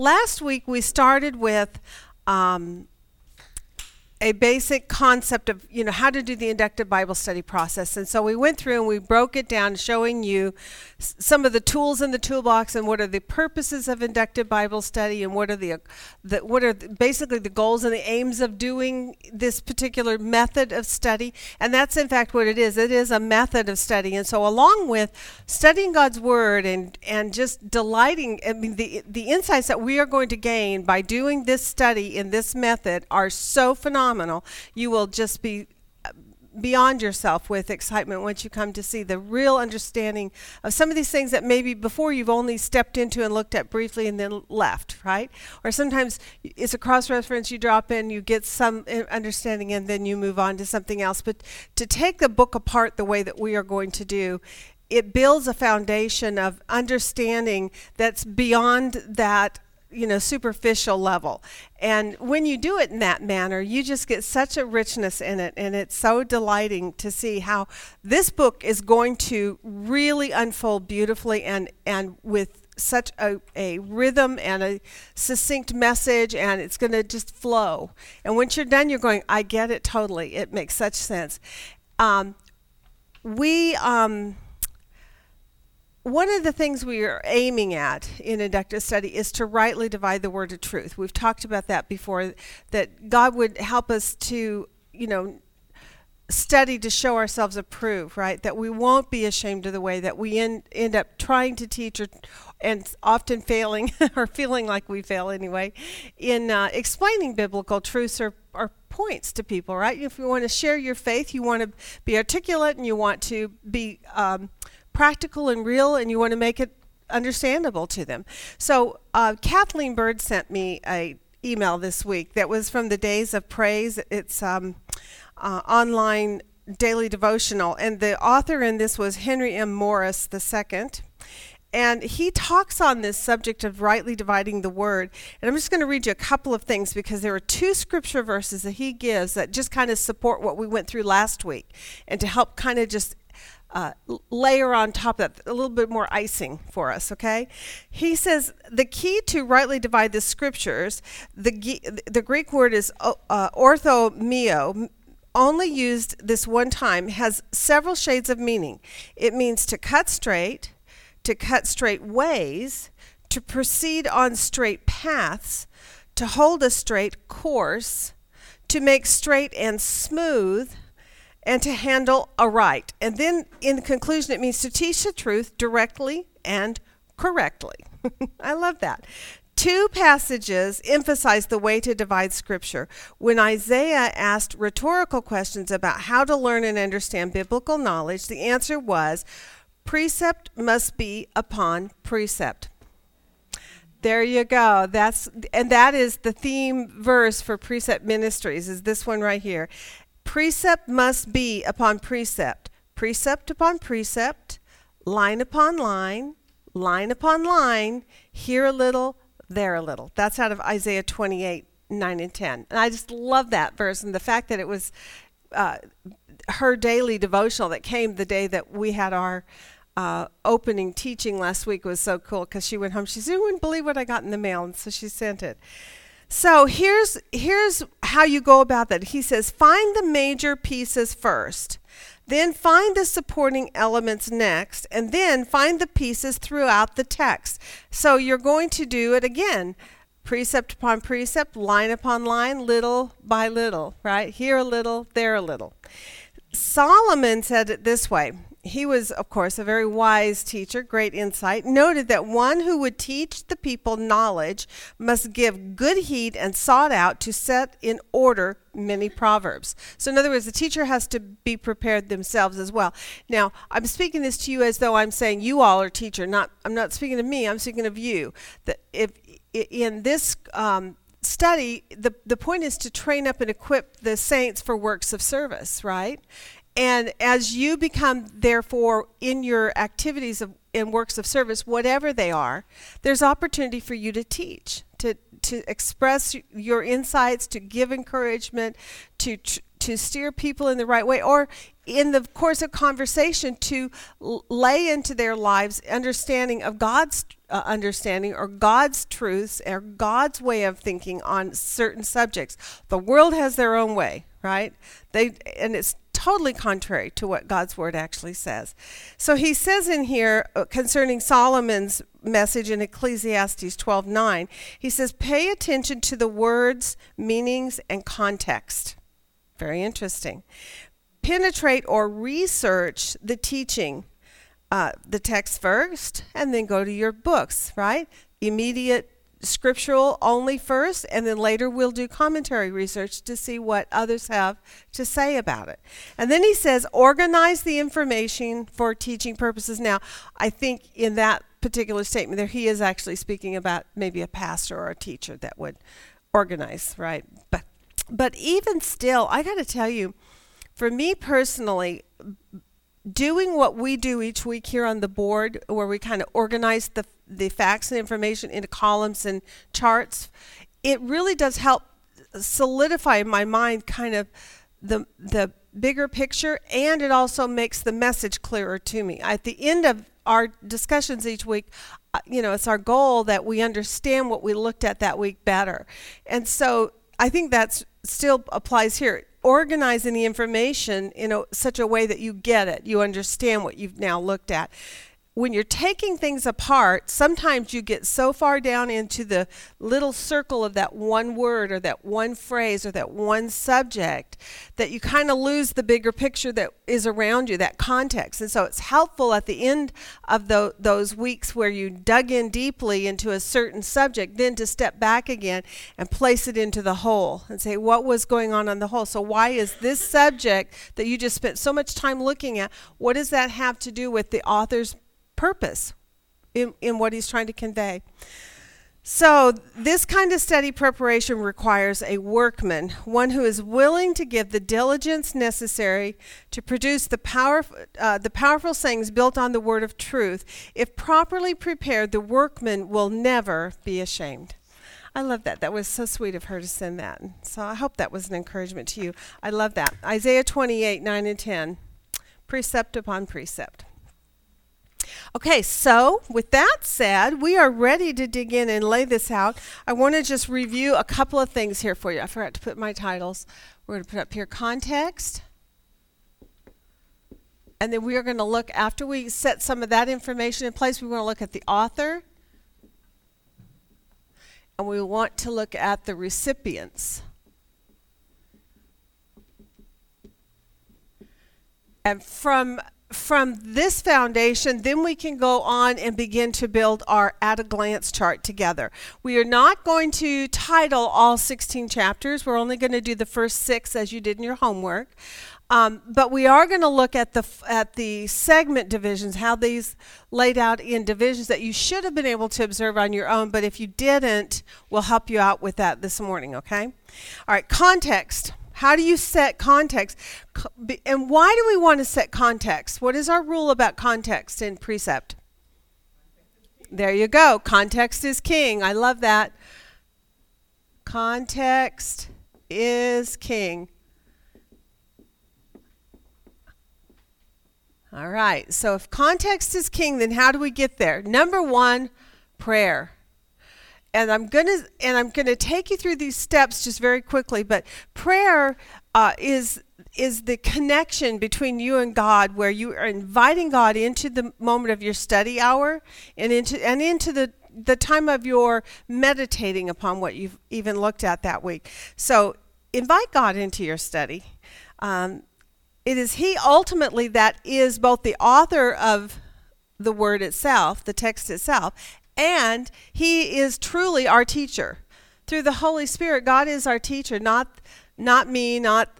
Last week we started with a basic concept of, you know, how to do the inductive Bible study process. And so we went through and we broke it down, showing you some of the tools in the toolbox and what are the purposes of inductive Bible study and what are basically the goals and the aims of doing this particular method of study. And that's in fact what it is. It is a method of study. And so along with studying God's Word and just delighting, I mean, the insights that we are going to gain by doing this study in this method are so phenomenal. You will just be beyond yourself with excitement once you come to see the real understanding of some of these things that maybe before you've only stepped into and looked at briefly and then left, right? Or sometimes it's a cross-reference, you drop in, you get some understanding, and then you move on to something else. But to take the book apart the way that we are going to do, it builds a foundation of understanding that's beyond that, you know, superficial level. And when you do it in that manner, you just get such a richness in it, and it's so delighting to see how this book is going to really unfold beautifully and with such a rhythm and a succinct message, and it's going to just flow. And once you're done, you're going, I get it totally. It makes such sense. One of the things we are aiming at in inductive study is to rightly divide the word of truth. We've talked about that before, that God would help us to, you know, study to show ourselves approved, right? That we won't be ashamed of the way that we end up trying to teach and often failing or feeling like we fail anyway in explaining biblical truths or points to people, right? If you want to share your faith, you want to be articulate and you want to be practical and real, and you want to make it understandable to them. So Kathleen Bird sent me an email this week that was from the Days of Praise. It's online daily devotional, and the author in this was Henry M. Morris II, and he talks on this subject of rightly dividing the word. And I'm just going to read you a couple of things, because there are two scripture verses that he gives that just kind of support what we went through last week, and to help kind of just layer on top of that a little bit more icing for us, okay? He says, the key to rightly divide the scriptures, the Greek word is orthomeo, only used this one time, has several shades of meaning. It means to cut straight ways, to proceed on straight paths, to hold a straight course, to make straight and smooth, and to handle aright. And then in conclusion, it means to teach the truth directly and correctly. I love that. Two passages emphasize the way to divide Scripture. When Isaiah asked rhetorical questions about how to learn and understand biblical knowledge, the answer was, precept must be upon precept. There you go. That is the theme verse for Precept Ministries, is this one right here. Precept must be upon precept, precept upon precept, line upon line, line upon line, here a little, there a little. That's out of Isaiah 28, 9 and 10. And I just love that verse, and the fact that it was her daily devotional that came the day that we had our opening teaching last week was so cool, because she went home. She said, you wouldn't believe what I got in the mail, and so she sent it. So here's how you go about that. He says, find the major pieces first, then find the supporting elements next, and then find the pieces throughout the text. So you're going to do it again, precept upon precept, line upon line, little by little, right? Here a little, there a little. Solomon said it this way. He was, of course, a very wise teacher, great insight, noted that one who would teach the people knowledge must give good heed and sought out to set in order many proverbs. So in other words, the teacher has to be prepared themselves as well. Now, I'm speaking this to you as though I'm saying you all are teacher. I'm not speaking to me, I'm speaking of you. That if in this study, the point is to train up and equip the saints for works of service, right? And as you become, therefore, in your activities in works of service, whatever they are, there's opportunity for you to teach, to express your insights, to give encouragement, to to steer people in the right way, or in the course of conversation to lay into their lives understanding of God's understanding or God's truths or God's way of thinking on certain subjects. The world has their own way, right? And it's totally contrary to what God's word actually says. So he says in here concerning Solomon's message in Ecclesiastes 12:9, he says, pay attention to the words, meanings, and context. Very interesting. Penetrate or research the teaching, the text first, and then go to your books, right? Immediate scriptural only first, and then later we'll do commentary research to see what others have to say about it. And then he says, organize the information for teaching purposes. Now, I think in that particular statement there, he is actually speaking about maybe a pastor or a teacher that would organize, right? But even still, I got to tell you, for me personally, doing what we do each week here on the board, where we kind of organize the facts and information into columns and charts, it really does help solidify in my mind kind of the bigger picture, and it also makes the message clearer to me. At the end of our discussions each week, you know, it's our goal that we understand what we looked at that week better. And so I think that still applies here. Organizing the information in such a way that you get it, you understand what you've now looked at. When you're taking things apart, sometimes you get so far down into the little circle of that one word or that one phrase or that one subject that you kind of lose the bigger picture that is around you, that context. And so it's helpful at the end of those weeks where you dug in deeply into a certain subject, then to step back again and place it into the whole and say, what was going on the whole? So why is this subject that you just spent so much time looking at, what does that have to do with the author's purpose in what he's trying to convey? So this kind of study preparation requires a workman, one who is willing to give the diligence necessary to produce the powerful sayings built on the word of truth. If properly prepared, the workman will never be ashamed. I love that. That was so sweet of her to send that. So I hope that was an encouragement to you. I love that. Isaiah 28:9 and 10, precept upon precept. Okay, so with that said, we are ready to dig in and lay this out. I want to just review a couple of things here for you. I forgot to put my titles. We're going to put up here context. And then we are going to look, after we set some of that information in place, we want to look at the author. And we want to look at the recipients. And from this foundation, then we can go on and begin to build our at-a-glance chart together. We are not going to title all 16 chapters. We're only going to do the first 6 as you did in your homework. But we are going to look at the segment divisions, how these laid out in divisions that you should have been able to observe on your own. But if you didn't, we'll help you out with that this morning, okay? All right, context. How do you set context? And why do we want to set context? What is our rule about context in precept? There you go. Context is king. I love that. Context is king. All right. So if context is king, then how do we get there? Number one, prayer. And I'm gonna take you through these steps just very quickly. But prayer is the connection between you and God, where you are inviting God into the moment of your study hour and into the time of your meditating upon what you've even looked at that week. So invite God into your study. It is He ultimately that is both the author of the word itself, the text itself. And He is truly our teacher. Through the Holy Spirit, God is our teacher, not me, not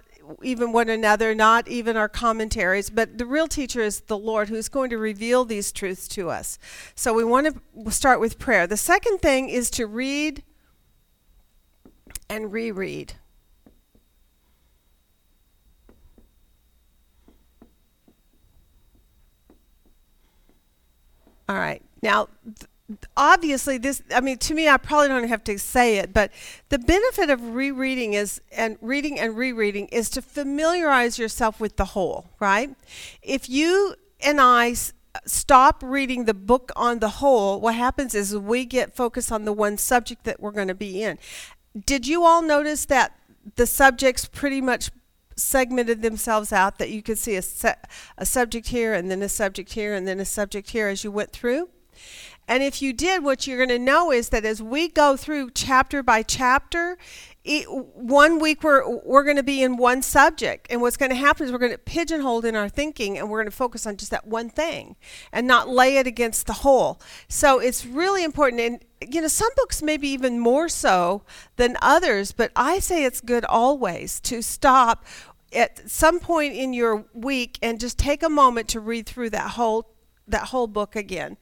even one another, not even our commentaries, but the real teacher is the Lord, who's going to reveal these truths to us. So we want to start with prayer. The second thing is to read and reread. All right, now obviously this, I mean, to me, I probably don't have to say it, but the benefit of rereading is, and reading and rereading, is to familiarize yourself with the whole, right? If you and I stop reading the book on the whole, what happens is we get focused on the one subject that we're going to be in. Did you all notice that the subjects pretty much segmented themselves out, that you could see a subject here and then a subject here and then a subject here as you went through? And if you did, what you're going to know is that as we go through chapter by chapter, one week we're going to be in one subject, and what's going to happen is we're going to pigeonhole in our thinking, and we're going to focus on just that one thing and not lay it against the whole. So it's really important, and you know, some books maybe even more so than others, but I say it's good always to stop at some point in your week and just take a moment to read through that whole book again.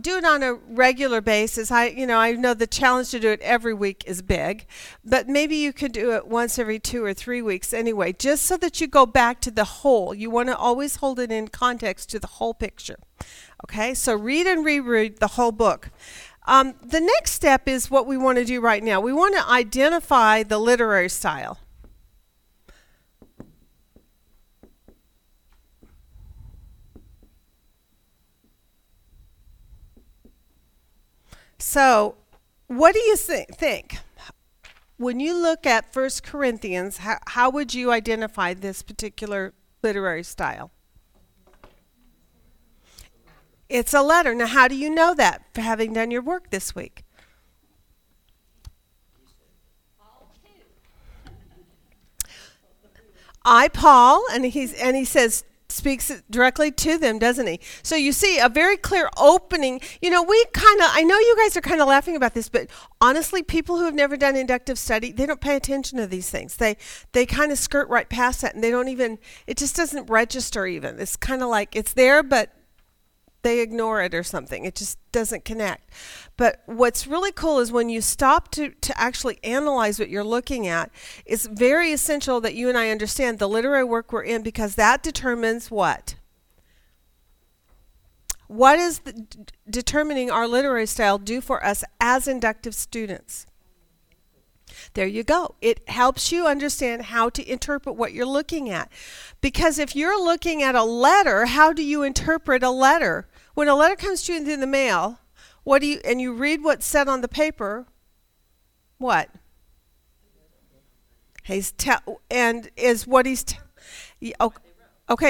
Do it on a regular basis. I know the challenge to do it every week is big, but maybe you could do it once every 2 or 3 weeks anyway, just so that you go back to the whole. You want to always hold it in context to the whole picture. Okay, so read and reread the whole book. The next step is what we want to do right now. We want to identify the literary style. So, what do you think? When you look at 1 Corinthians, how would you identify this particular literary style? It's a letter. Now, how do you know that, for having done your work this week? I, Paul, and he says, speaks directly to them, doesn't he? So you see a very clear opening. You know, I know you guys are kind of laughing about this, but honestly, people who have never done inductive study, they don't pay attention to these things. They kind of skirt right past that, and they don't even, it just doesn't register even. It's kind of like it's there, but they ignore it or something. It just doesn't connect. But what's really cool is when you stop to actually analyze what you're looking at, it's very essential that you and I understand the literary work we're in, because that determines what? What is determining our literary style do for us as inductive students? There you go. It helps you understand how to interpret what you're looking at. Because if you're looking at a letter, how do you interpret a letter? When a letter comes to you in the mail, and you read what's said on the paper, what? Okay,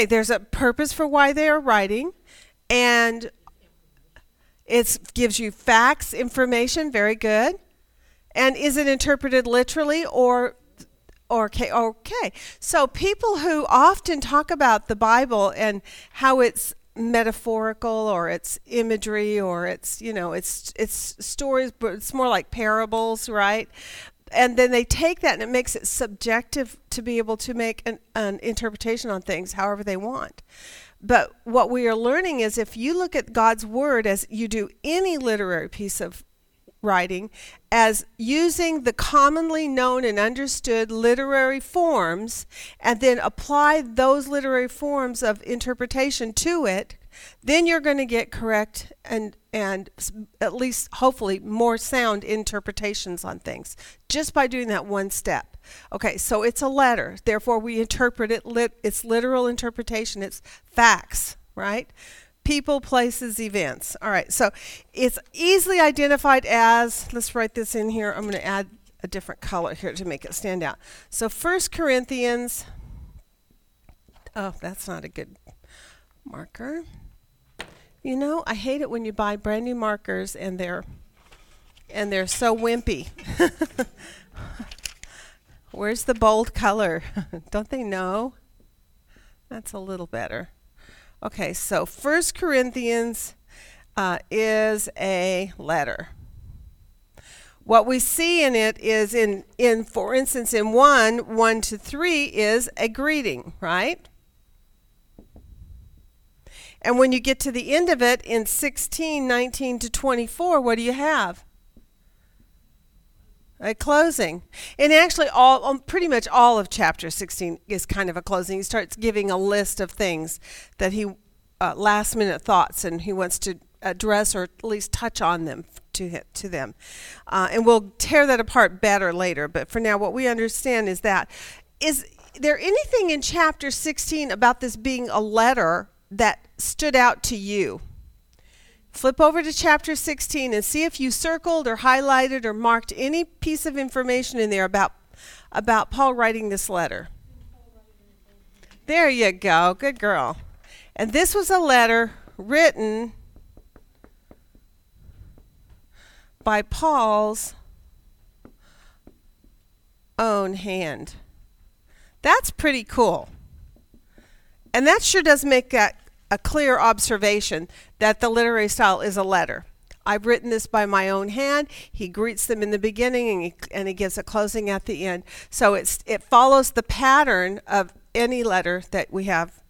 there's a purpose for why they are writing, and it gives you facts, information, very good. And is it interpreted literally or okay? Okay. So people who often talk about the Bible and how it's metaphorical or it's imagery or it's, you know, it's stories, but it's more like parables, right? And then they take that and it makes it subjective to be able to make an interpretation on things however they want. But what we are learning is if you look at God's Word as you do any literary piece of writing, as using the commonly known and understood literary forms and then apply those literary forms of interpretation to it, then you're going to get correct and at least hopefully more sound interpretations on things just by doing that one step. Okay, so it's a letter. Therefore, we interpret it. It's literal interpretation. It's facts, right? People, places, events. All right, so it's easily identified as, let's write this in here. I'm going to add a different color here to make it stand out. So 1 Corinthians, oh, that's not a good marker. You know, I hate it when you buy brand new markers and they're so wimpy. Where's the bold color? Don't they know? That's a little better. Okay, so 1 Corinthians is a letter. What we see in it is in for instance, in 1 to 3 is a greeting, right? And when you get to the end of it in 16, 19 to 24, what do you have? A closing. And actually pretty much all of chapter 16 is kind of a closing. He starts giving a list of things that he, last minute thoughts, and he wants to address or at least touch on them to them. And we'll tear that apart better later. But for now, what we understand is that, is there anything in chapter 16 about this being a letter that stood out to you? Flip over to chapter 16 and see if you circled or highlighted or marked any piece of information in there about Paul writing this letter. There you go. Good girl. And this was a letter written by Paul's own hand. That's pretty cool. And that sure does make a clear observation that the literary style is a letter. I've written this by my own hand. He greets them in the beginning and he gives a closing at the end. So it follows the pattern of any letter that we have,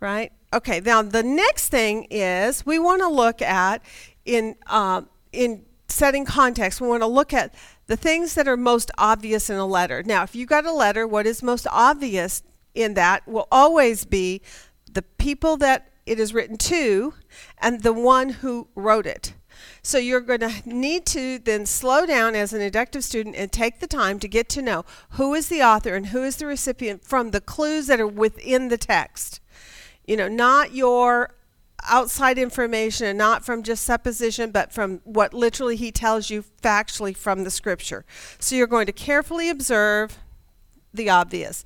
right? Okay, now the next thing is we want to look at, in setting context, we want to look at the things that are most obvious in a letter. Now, if you got a letter, what is most obvious in that will always be the people that it is written to and the one who wrote it. So you're going to need to then slow down as an inductive student and take the time to get to know who is the author and who is the recipient from the clues that are within the text. You know, not your outside information and not from just supposition, but from what literally he tells you factually from the scripture. So you're going to carefully observe the obvious.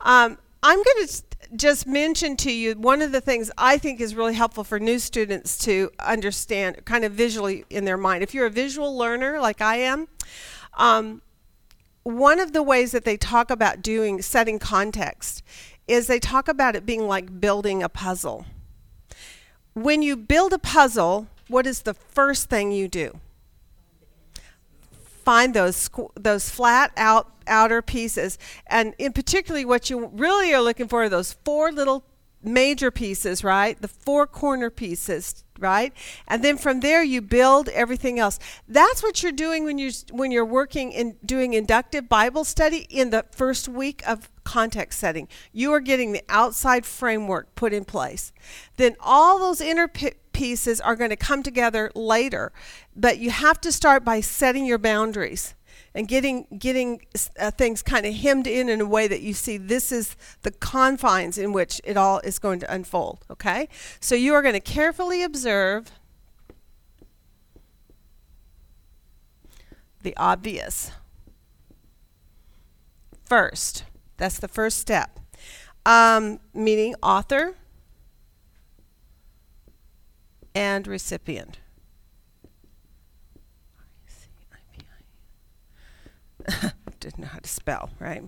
I'm going to just mention to you one of the things I think is really helpful for new students to understand kind of visually in their mind. If you're a visual learner like I am, one of the ways that they talk about setting context is they talk about it being like building a puzzle. When you build a puzzle, what is the first thing you do? Find those flat out outer pieces, and in particularly what you really are looking for are those four little major pieces, right? The four corner pieces, right? And then from there you build everything else. That's what you're doing when you're working in doing inductive Bible study in the first week of context setting. You are getting the outside framework put in place. Then all those inner pieces are going to come together later, but you have to start by setting your boundaries and getting things kind of hemmed in a way that you see this is the confines in which it all is going to unfold, okay? So you are going to carefully observe the obvious first. That's the first step. Meaning author and recipient. Didn't know how to spell, right?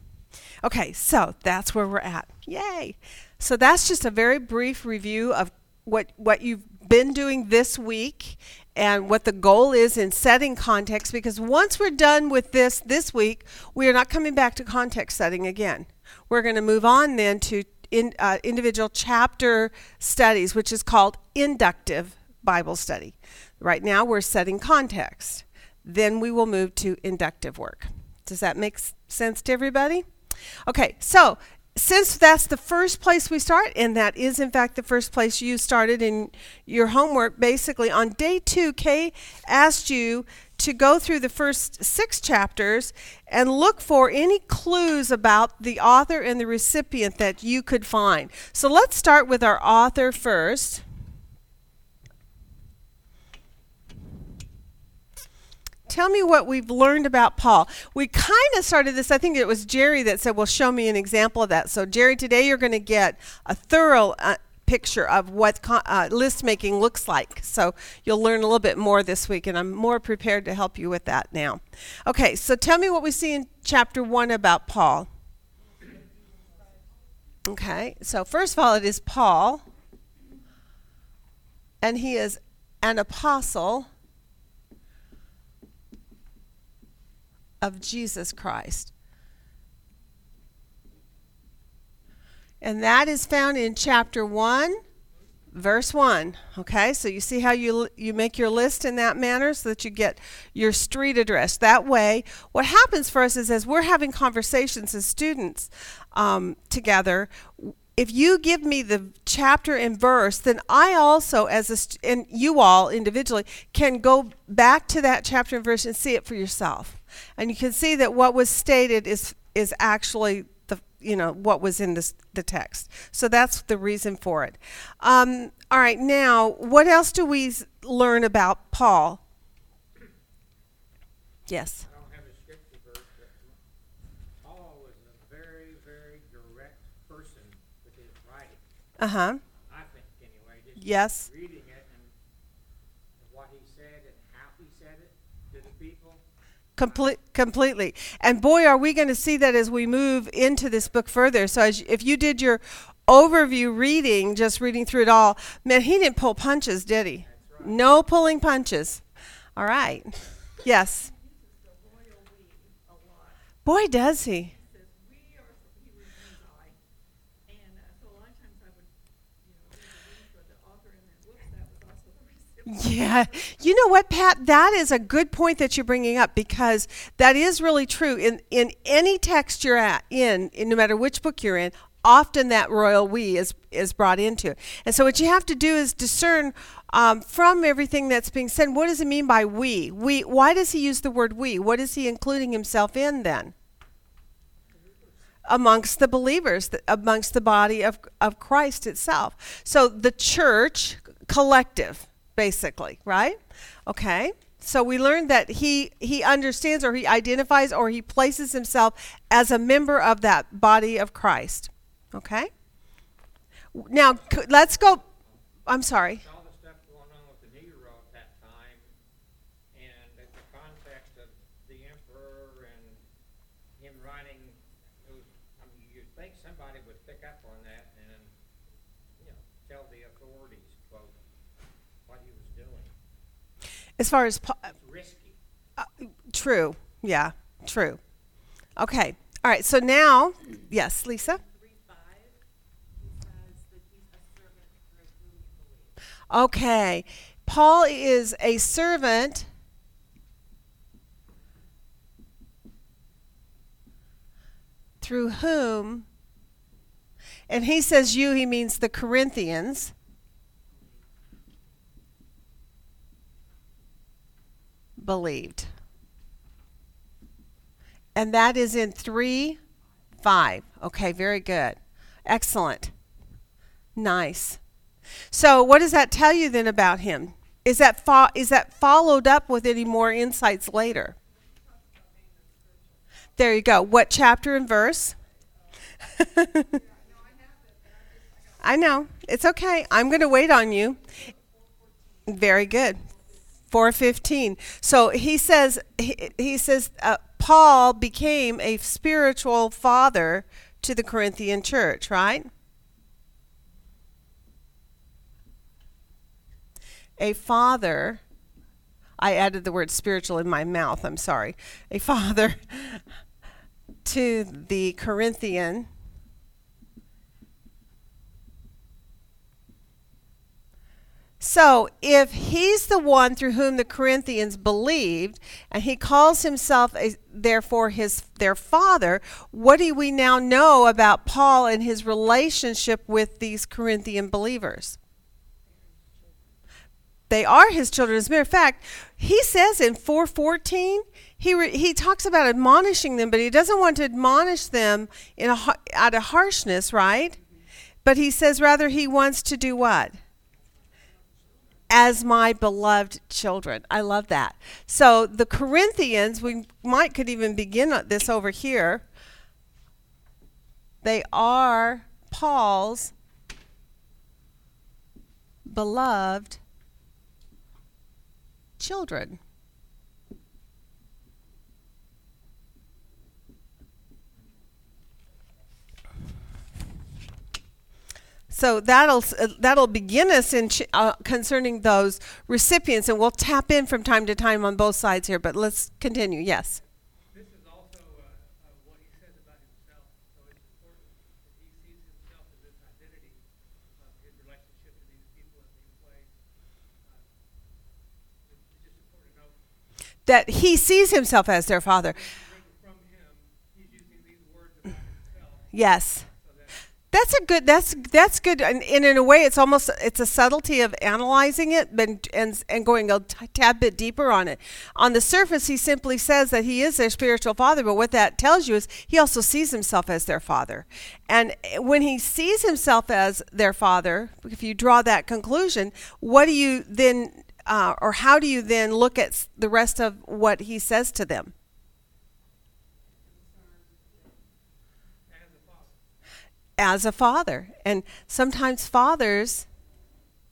Okay, so that's where we're at. Yay! So that's just a very brief review of what you've been doing this week and what the goal is in setting context, because once we're done with this week, we are not coming back to context setting again. We're going to move on then to individual chapter studies, which is called inductive Bible study. Right now we're setting context. Then we will move to inductive work. Does that make sense to everybody? Okay, so since that's the first place we start, and that is in fact the first place you started in your homework, basically on day 2, Kay asked you to go through the first 6 chapters and look for any clues about the author and the recipient that you could find. So let's start with our author first. Tell me what we've learned about Paul. We kind of started this, I think it was Jerry that said, well, show me an example of that. So Jerry, today you're going to get a thorough picture of what list making looks like. So you'll learn a little bit more this week, and I'm more prepared to help you with that now. Okay, so tell me what we see in chapter 1 about Paul. Okay, so first of all, it is Paul, and he is an apostle of Jesus Christ. And that is found in chapter 1, verse 1. Okay, so you see how you make your list in that manner so that you get your street address. That way, what happens for us is as we're having conversations as students together, if you give me the chapter and verse, then I also, and you all individually, can go back to that chapter and verse and see it for yourself. And you can see that what was stated is actually what was in the text. So that's the reason for it. All right, now, what else do we learn about Paul? Yes? I don't have a scripture verse, but Paul was a very, very direct person with his writing. Uh-huh. I think, anyway. Just yes. Reading it and what he said and how he said it to the people. Completely. And boy, are we going to see that as we move into this book further. So if you did your overview reading, just reading through it all, man, he didn't pull punches, did he? That's right. No pulling punches. All right. Yes. Boy, does he. Yeah. You know what, Pat? That is a good point that you're bringing up, because that is really true. In any text you're at, in no matter which book you're in, often that royal we is brought into it. And so what you have to do is discern from everything that's being said, what does it mean by we? We. Why does he use the word we? What is he including himself in then? Amongst the believers, amongst the body of Christ itself. So the church collective. Basically, right? Okay. So we learned that he understands, or he identifies, or he places himself as a member of that body of Christ. Okay? Now, let's go. I'm sorry. All the stuff going on with the Nero at that time, and at the context of the emperor and him writing, you'd think somebody would pick up on that and tell the authorities, quote, what he was doing. As far as risky. True. Yeah. True. Okay. All right. So now, yes, Lisa. Okay. Paul is a servant through whom, and he says you, he means the Corinthians. Believed. And that is in 3:5. Okay, very good. Excellent. Nice. So what does that tell you then about him? Is that followed up with any more insights later? There you go. What chapter and verse? I know. It's okay. I'm going to wait on you. Very good. 4:15. So he says Paul became a spiritual father to the Corinthian church, right? A father. I added the word spiritual in my mouth. I'm sorry. A father to the Corinthian . So if he's the one through whom the Corinthians believed, and he calls himself, their father, what do we now know about Paul and his relationship with these Corinthian believers? They are his children. As a matter of fact, he says in 4:14, he talks about admonishing them, but he doesn't want to admonish them out of harshness, right? But he says rather he wants to do what? As my beloved children. I love that. So the Corinthians, we could even begin this over here. They are Paul's beloved children. So that'll begin us in concerning those recipients, and we'll tap in from time to time on both sides here. But let's continue. Yes. This is also what he says about himself. So it's important that he sees himself as this identity of his relationship to these people and these ways. It's just important to know that he sees himself as their father. From him, he's using these words about himself. Yes. That's good. And in a way, it's a subtlety of analyzing it and going a tad bit deeper on it. On the surface, he simply says that he is their spiritual father, but what that tells you is he also sees himself as their father. And when he sees himself as their father, if you draw that conclusion, what do you then, or how do you then look at the rest of what he says to them? As a father. And sometimes fathers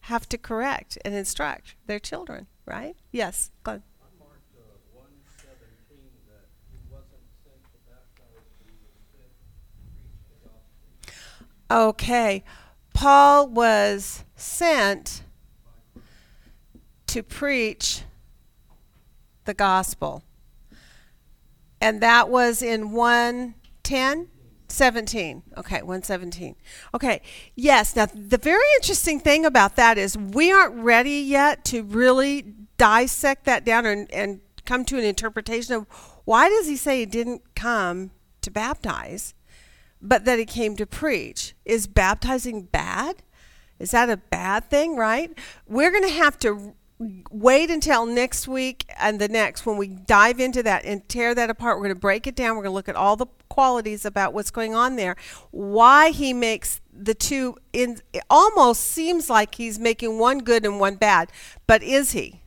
have to correct and instruct their children, right? Yes, Glenn. I marked 1:17 that he wasn't sent to baptize, he was sent to preach the gospel. Okay. Paul was sent to preach the gospel. And that was in 1:10? 17. Okay, 1:17. Okay, yes. Now, the very interesting thing about that is we aren't ready yet to really dissect that down and come to an interpretation of why does he say he didn't come to baptize, but that he came to preach? Is baptizing bad? Is that a bad thing, right? We're going to have to wait until next week and the next when we dive into that and tear that apart. We're going to break it down. We're going to look at all the qualities about what's going on there, why he makes the two in. It almost seems like he's making one good and one bad, but is he?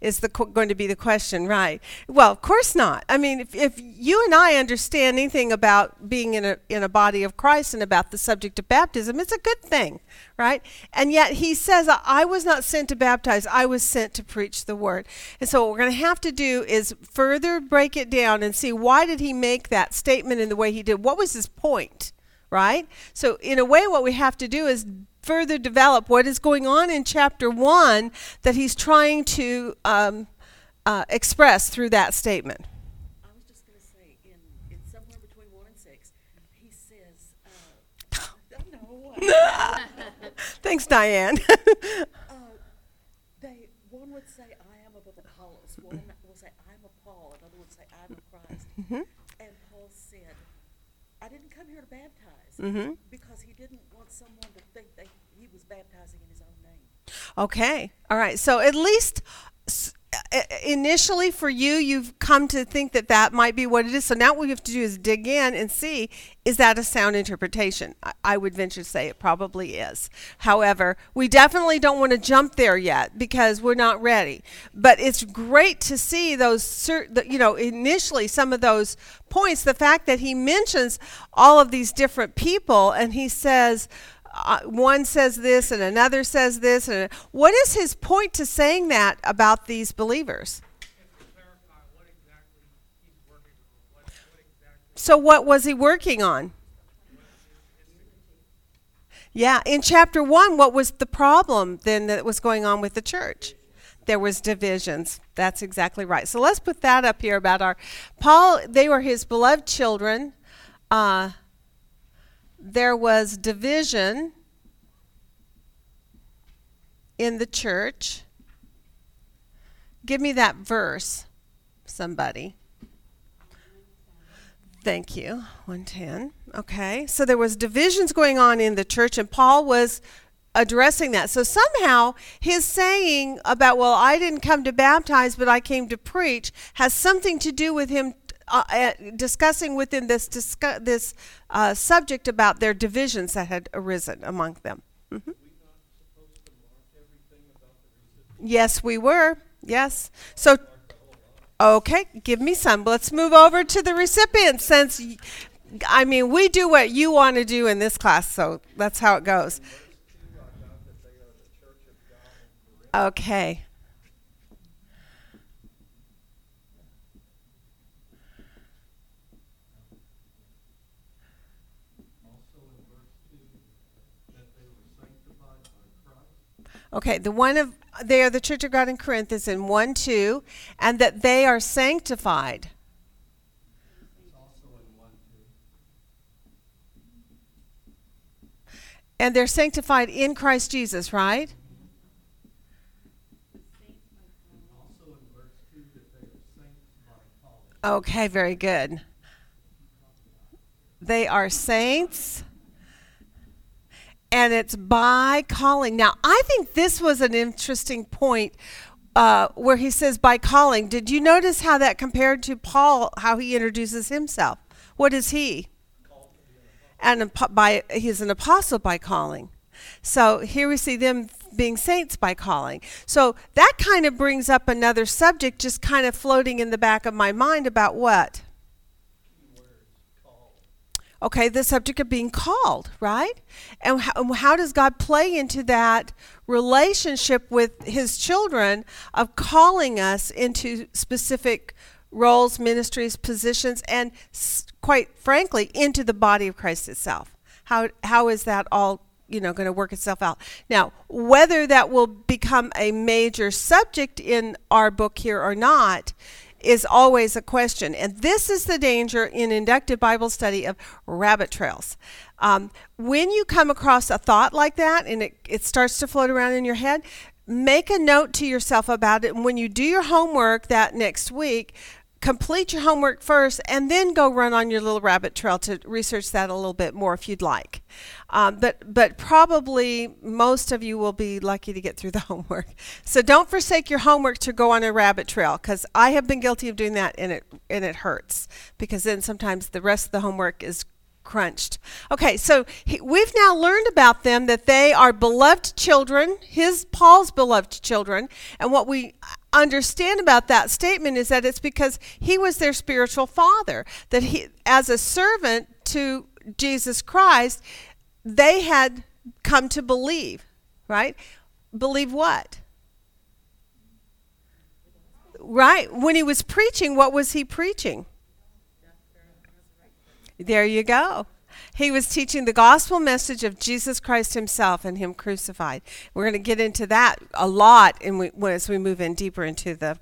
Is going to be the question, right? Well, of course not. I mean, if you and I understand anything about being in a body of Christ and about the subject of baptism, it's a good thing, right? And yet he says, I was not sent to baptize, I was sent to preach the word. And so what we're going to have to do is further break it down and see why did he make that statement in the way he did? What was his point, right? So in a way, what we have to do is further develop what is going on in chapter 1 that he's trying to express through that statement. I was just going to say, in somewhere between 1 and 6, he says, Thanks, Diane. One would say, I am of Apollos. One will say, I am of Paul. Another would say, I am of Christ. Mm-hmm. And Paul said, I didn't come here to baptize. Mm-hmm. Because he didn't want someone to think that he was baptizing in his own name. Okay. All right. So at least initially for you, you've come to think that that might be what it is. So now what we have to do is dig in and see, is that a sound interpretation? I would venture to say it probably is. However, we definitely don't want to jump there yet because we're not ready. But it's great to see those, initially some of those points, the fact that he mentions all of these different people and he says, one says this and another says this. And what is his point to saying that about these believers? So what was he working on? Yeah, in chapter 1, what was the problem then that was going on with the church? There was divisions. That's exactly right. So let's put that up here about Paul, they were his beloved children. There was division in the church. Give me that verse, somebody. Thank you. 1:10. Okay. So there was divisions going on in the church, and Paul was addressing that. So somehow his saying about, well, I didn't come to baptize, but I came to preach, has something to do with him discussing within this subject about their divisions that had arisen among them. Mm-hmm. Were we not supposed to mark everything about the reason? Yes, we were. Yes. So, okay, give me some. Let's move over to the recipients since, I mean, we do what you want to do in this class, so that's how it goes. Okay. Okay, they are the Church of God in Corinth is in 1:2, and that they are sanctified. It's also in 1:2. And they're sanctified in Christ Jesus, right? Also in verse 2 that they are sanctified. Okay, very good. They are saints and it's by calling. Now, I think this was an interesting point where he says by calling. Did you notice how that compared to Paul, how he introduces himself? What is he? And he's an apostle by calling. So here we see them being saints by calling. So that kind of brings up another subject just kind of floating in the back of my mind about what? Okay, the subject of being called, right? And how does God play into that relationship with his children of calling us into specific roles, ministries, positions, and quite frankly, into the body of Christ itself? How is that all going to work itself out? Now, whether that will become a major subject in our book here or not is always a question. And this is the danger in inductive Bible study of rabbit trails. When you come across a thought like that and it starts to float around in your head, make a note to yourself about it. And when you do your homework that next week, complete your homework first and then go run on your little rabbit trail to research that a little bit more if you'd like. But probably most of you will be lucky to get through the homework. So don't forsake your homework to go on a rabbit trail, because I have been guilty of doing that, and it hurts, because then sometimes the rest of the homework is crunched. Okay, so we've now learned about them, that they are beloved children, Paul's beloved children, and what we understand about that statement is that it's because he was their spiritual father, that he, as a servant to Jesus Christ, they had come to believe, right? Believe what? Right? When he was preaching, what was he preaching? There you go. He was teaching the gospel message of Jesus Christ himself and him crucified. We're going to get into that a lot as we move in deeper into the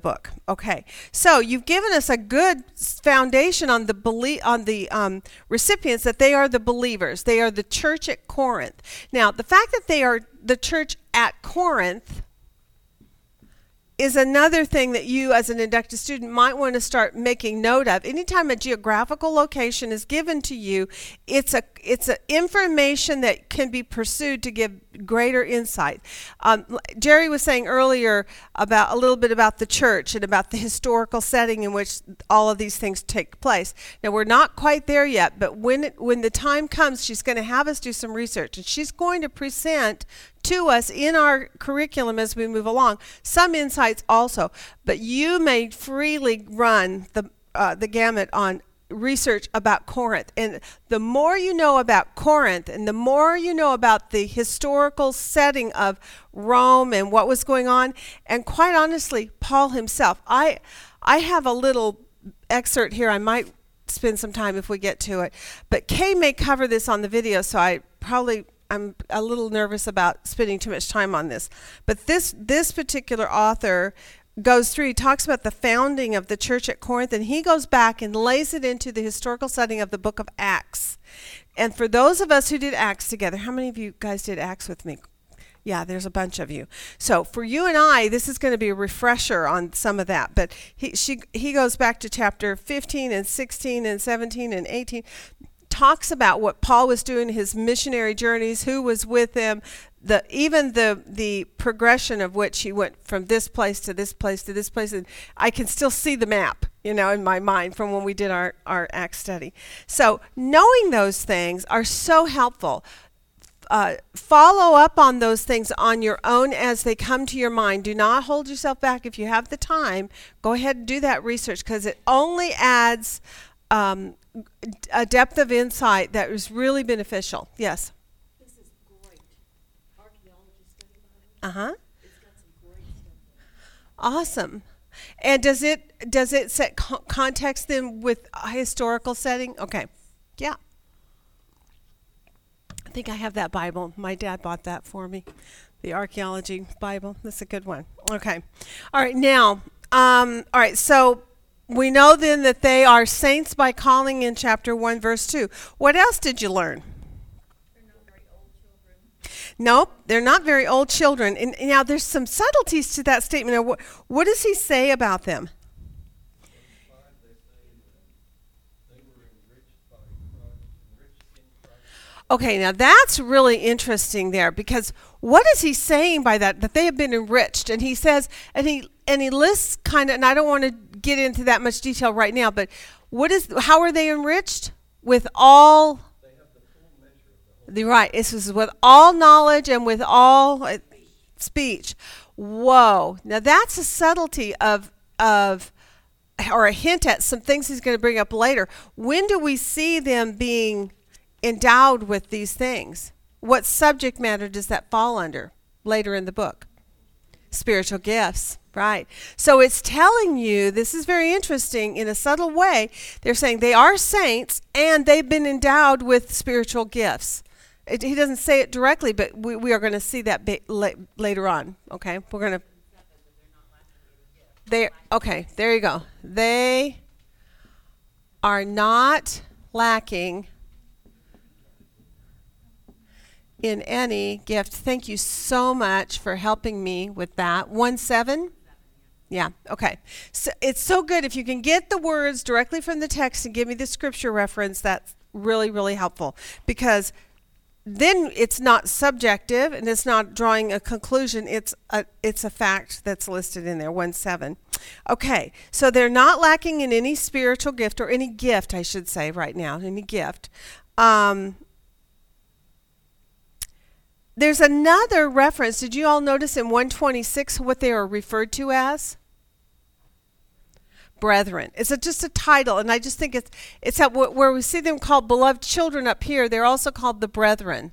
book. Okay, so you've given us a good foundation on the recipients, that they are the believers. They are the church at Corinth. Now, the fact that they are the church at Corinth is another thing that you as an inductive student might want to start making note of. Anytime a geographical location is given to you, it's information that can be pursued to give greater insight. Jerry was saying earlier about a little bit about the church and about the historical setting in which all of these things take place. Now, we're not quite there yet, but when the time comes, she's going to have us do some research, and she's going to present to us in our curriculum as we move along some insights also, but you may freely run the gamut on research about Corinth. And the more you know about Corinth and the more you know about the historical setting of Rome and what was going on, and quite honestly, Paul himself. I have a little excerpt here. I might spend some time if we get to it, but Kay may cover this on the video, so I'm a little nervous about spending too much time on this. But this particular author goes through, he talks about the founding of the church at Corinth, and he goes back and lays it into the historical setting of the book of Acts. And for those of us who did Acts together, how many of you guys did Acts with me? Yeah, there's a bunch of you. So for you and I, this is going to be a refresher on some of that. But he goes back to chapter 15 and 16 and 17 and 18, talks about what Paul was doing, his missionary journeys, who was with him, even the progression of which he went from this place to this place to this place. And I can still see the map, in my mind from when we did our Acts study. So knowing those things are so helpful. Follow up on those things on your own as they come to your mind. Do not hold yourself back. If you have the time, go ahead and do that research, because it only adds a depth of insight that was really beneficial. Yes? This is great. Archaeology study Bible. Uh-huh. It's got some great stuff. Awesome. And does it set context then with a historical setting? Okay. Yeah. I think I have that Bible. My dad bought that for me. The archaeology Bible. That's a good one. Okay. All right. Now, so we know then that they are saints by calling in chapter 1, verse 2. What else did you learn? They're not very old children. Nope, they're not very old children. And now there's some subtleties to that statement. What does he say about them? Okay, now that's really interesting there, because what is he saying by that? That they have been enriched. And he says, and he lists kind of, and I don't want to get into that much detail right now, but how are they enriched? With all, they have the full measure of the whole. Right, this is with all knowledge and with all speech. Whoa, now that's a subtlety of or a hint at some things he's going to bring up later. When do we see them being endowed with these things? What subject matter does that fall under later in the book? Spiritual gifts, right? So it's telling you, this is very interesting, in a subtle way, they're saying they are saints and they've been endowed with spiritual gifts. He doesn't say it directly, but we are going to see that later on, okay? We're going to... Okay, there you go. They are not lacking in any gift. Thank you so much for helping me with that. 1:7? Yeah, okay. So it's so good. If you can get the words directly from the text and give me the scripture reference, that's really, really helpful, because then it's not subjective and it's not drawing a conclusion. It's a fact that's listed in there, 1:7. Okay, so they're not lacking in any spiritual gift, or any gift, I should say right now, any gift. There's another reference. Did you all notice in 1:26 what they are referred to as? Brethren. It's just a title, and I just think it's at where we see them called beloved children up here. They're also called the brethren.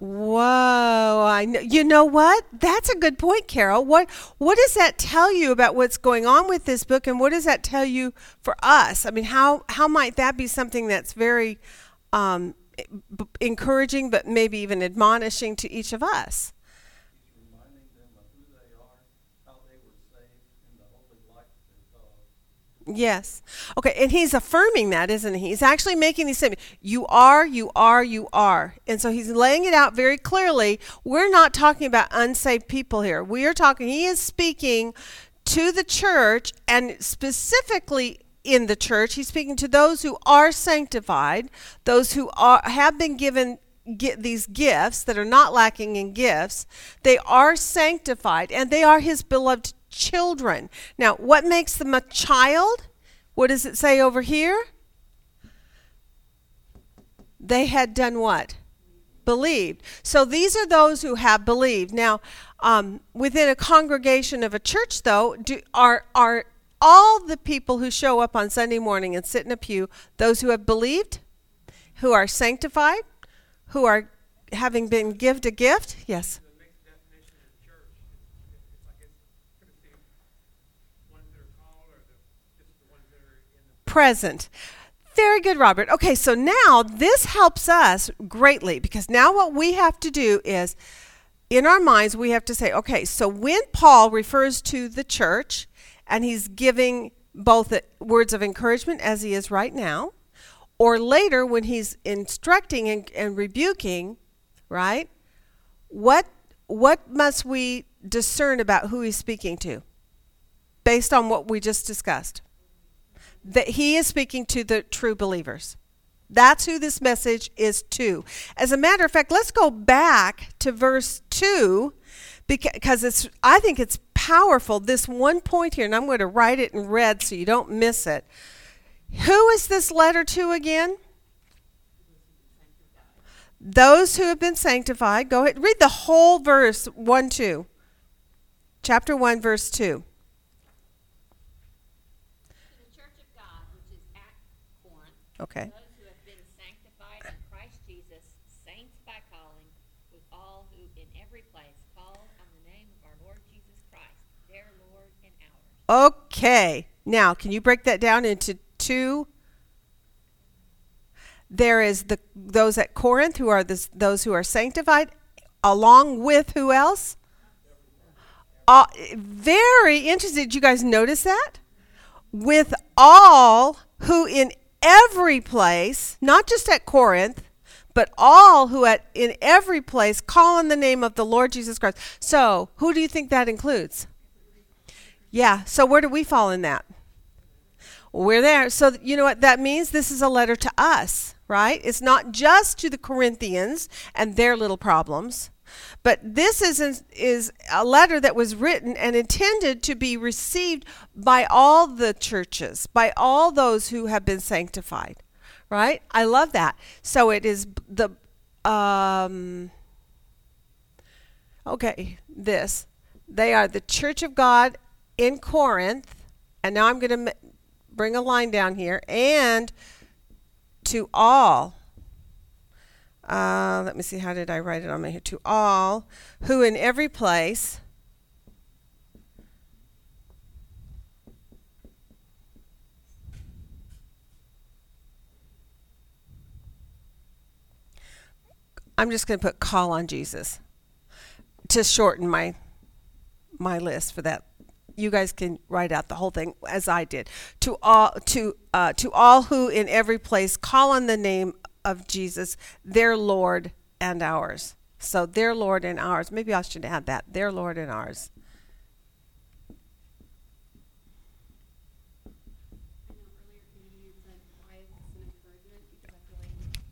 Whoa, I know. You know what? That's a good point, Carol. What does that tell you about what's going on with this book, and what does that tell you for us? I mean, how might that be something that's very encouraging, but maybe even admonishing to each of us? He's reminding them of who they are, how they were saved, and the holy life that God. Yes. Okay, and he's affirming that, isn't he? He's actually making these statements. You are, you are, you are. And so he's laying it out very clearly. We're not talking about unsaved people here. We are talking, he is speaking to the church, and specifically in the church, he's speaking to those who are sanctified, those who have been given these gifts, that are not lacking in gifts. They are sanctified, and they are his beloved children. Now, what makes them a child? What does it say over here? They had done what? Believed. So these are those who have believed. Now, within a congregation of a church, though, are all the people who show up on Sunday morning and sit in a pew those who have believed, who are sanctified, who are having been given a gift? Yes. Present. Very good, Robert. Okay, so now this helps us greatly, because now what we have to do is, in our minds, we have to say, okay, so when Paul refers to the church, and he's giving both words of encouragement as he is right now, or later when he's instructing and rebuking, right, what must we discern about who he's speaking to based on what we just discussed? That he is speaking to the true believers. That's who this message is to. As a matter of fact, let's go back to verse 2, because I think it's powerful, this one point here, and I'm going to write it in red so you don't miss it. Who is this letter to again? Those who have been sanctified. Go ahead, read the whole verse, 1-2. Chapter 1, verse 2. Okay. Those who have been sanctified in Christ Jesus, saints by calling, with all who in every place call on the name of our Lord Jesus Christ, their Lord and ours. Okay. Now, can you break that down into two? There is those at Corinth who are those who are sanctified, along with who else? Very interesting. Did you guys notice that? With all who in every place, not just at Corinth, but all who at in every place call on the name of the Lord Jesus Christ. So who do you think that includes? Yeah, so where do we fall in that? We're there. So you know what that means? This is a letter to us, right? It's not just to the Corinthians and their little problems, but this is a letter that was written and intended to be received by all the churches, by all those who have been sanctified, right? I love that. So it is the, they are the church of God in Corinth, and now I'm going to bring a line down here, and to all. Let me see, how did I write it on my head? To all who in every place I'm just going to put call on Jesus to shorten my list for that. You guys can write out the whole thing as I did. To all who in every place call on the name of Jesus, their Lord and ours. So their Lord and ours. Maybe I should add that. Their Lord and ours. I know earlier you said why is this an encouragement? Because I feel like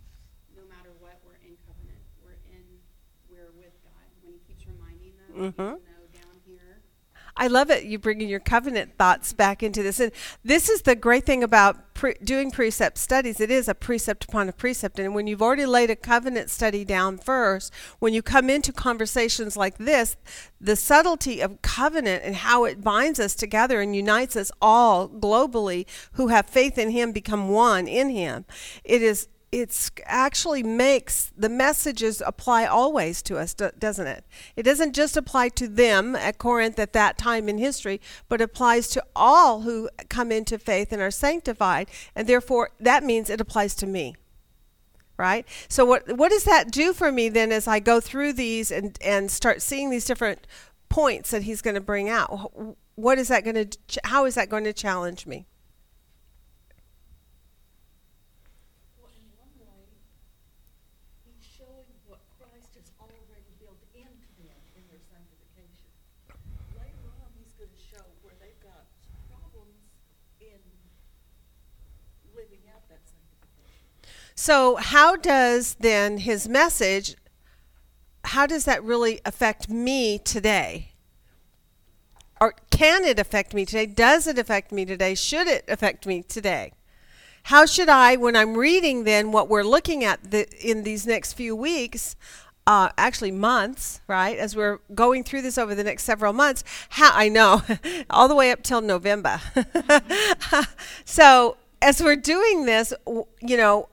no matter what, we're in covenant. We're with God. When he keeps reminding them, mm-hmm. I love it. You bringing your covenant thoughts back into this. And this is the great thing about doing precept studies. It is a precept upon a precept. And when you've already laid a covenant study down first, when you come into conversations like this, the subtlety of covenant and how it binds us together and unites us all globally who have faith in him become one in him. It actually makes the messages apply always to us, doesn't it? It doesn't just apply to them at Corinth at that time in history, but applies to all who come into faith and are sanctified, and therefore that means it applies to me, right? So what does that do for me then as I go through these and start seeing these different points that he's going to bring out? What is that going to? How is that going to challenge me? So how does then his message, how does that really affect me today? Or can it affect me today? Does it affect me today? Should it affect me today? How should I, when I'm reading then what we're looking at in these next few weeks, actually months, right? As we're going through this over the next several months, all the way up till November. So as we're doing this, you know,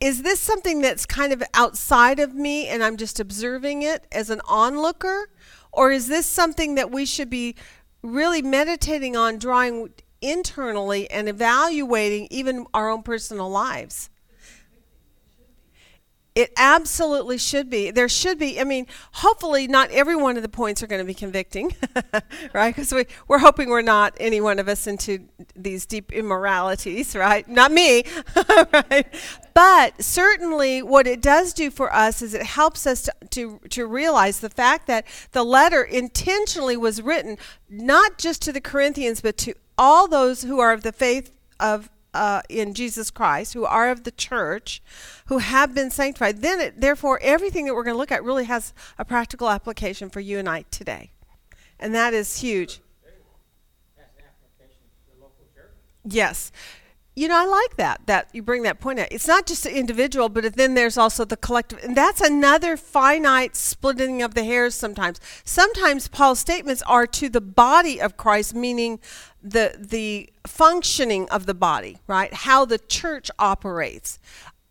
is this something that's kind of outside of me and I'm just observing it as an onlooker? Or is this something that we should be really meditating on, drawing internally and evaluating even our own personal lives? It absolutely should be. There should be. I mean, hopefully not every one of the points are going to be convicting, right? Because we're hoping we're not any one of us into these deep immoralities, right? Not me, right? But certainly what it does do for us is it helps us to realize the fact that the letter intentionally was written not just to the Corinthians, but to all those who are of the faith of in Jesus Christ, who are of the church, who have been sanctified. Therefore, everything that we're going to look at really has a practical application for you and I today. And that is huge. That's an application to the local church. Yes. You know, I like that you bring that point out. It's not just the individual, but then there's also the collective. And that's another finite splitting of the hairs sometimes. Sometimes Paul's statements are to the body of Christ, meaning the functioning of the body, right? How the church operates.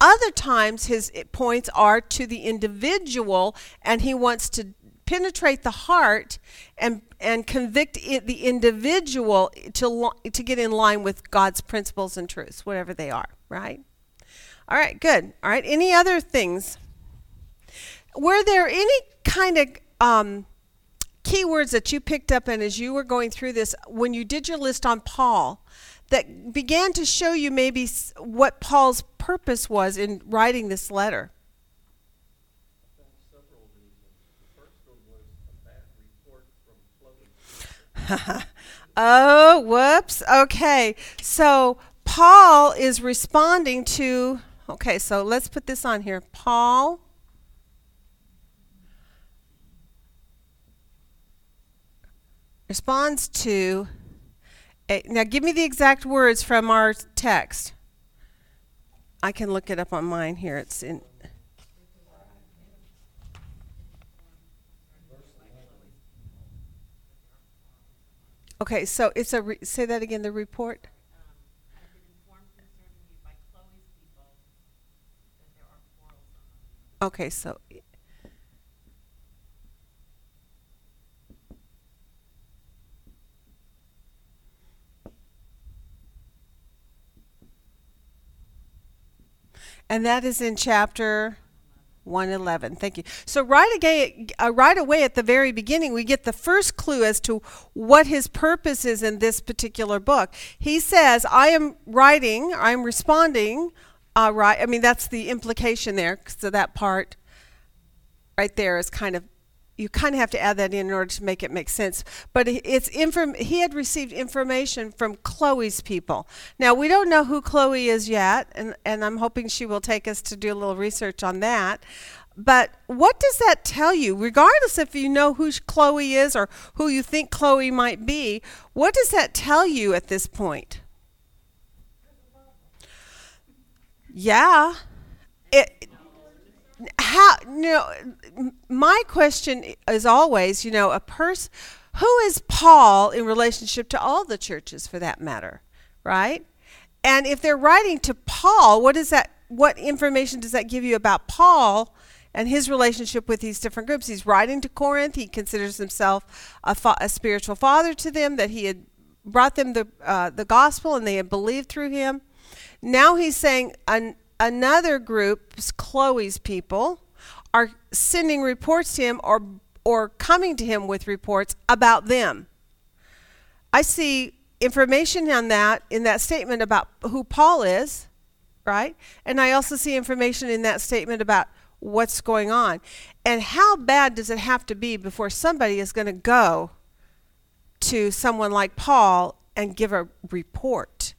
Other times his points are to the individual, and he wants to penetrate the heart and convict the individual to get in line with God's principles and truths, whatever they are, right? All right, good. All right, any other things? Were there any kind of keywords that you picked up, and as you were going through this, when you did your list on Paul, that began to show you maybe what Paul's purpose was in writing this letter? Oh, whoops. Okay. So Paul is responding to, okay, so let's put this on here. Paul responds to, now give me the exact words from our text. I can look it up on mine here. It's in okay, so it's a say that again, the report. I've been informed concerning you by Chloe's people that there are quarrels among you. Okay, so and that is in chapter 111. Thank you. So right away at the very beginning, we get the first clue as to what his purpose is in this particular book. He says, I'm responding. I mean, that's the implication there. So that part right there is kind of, you kind of have to add that in order to make it make sense. But he had received information from Chloe's people. Now, we don't know who Chloe is yet, and I'm hoping she will take us to do a little research on that. But what does that tell you? Regardless if you know who Chloe is or who you think Chloe might be, what does that tell you at this point? Yeah. My question is always, who is Paul in relationship to all the churches for that matter, right? And if they're writing to Paul, what information does that give you about Paul and his relationship with these different groups? He's writing to Corinth. He considers himself a spiritual father to them, that he had brought them the gospel and they had believed through him. Now he's saying another group, Chloe's people, are sending reports to him or coming to him with reports about them. I see information on that in that statement about who Paul is, right? And I also see information in that statement about what's going on. And how bad does it have to be before somebody is going to go to someone like Paul and give a report?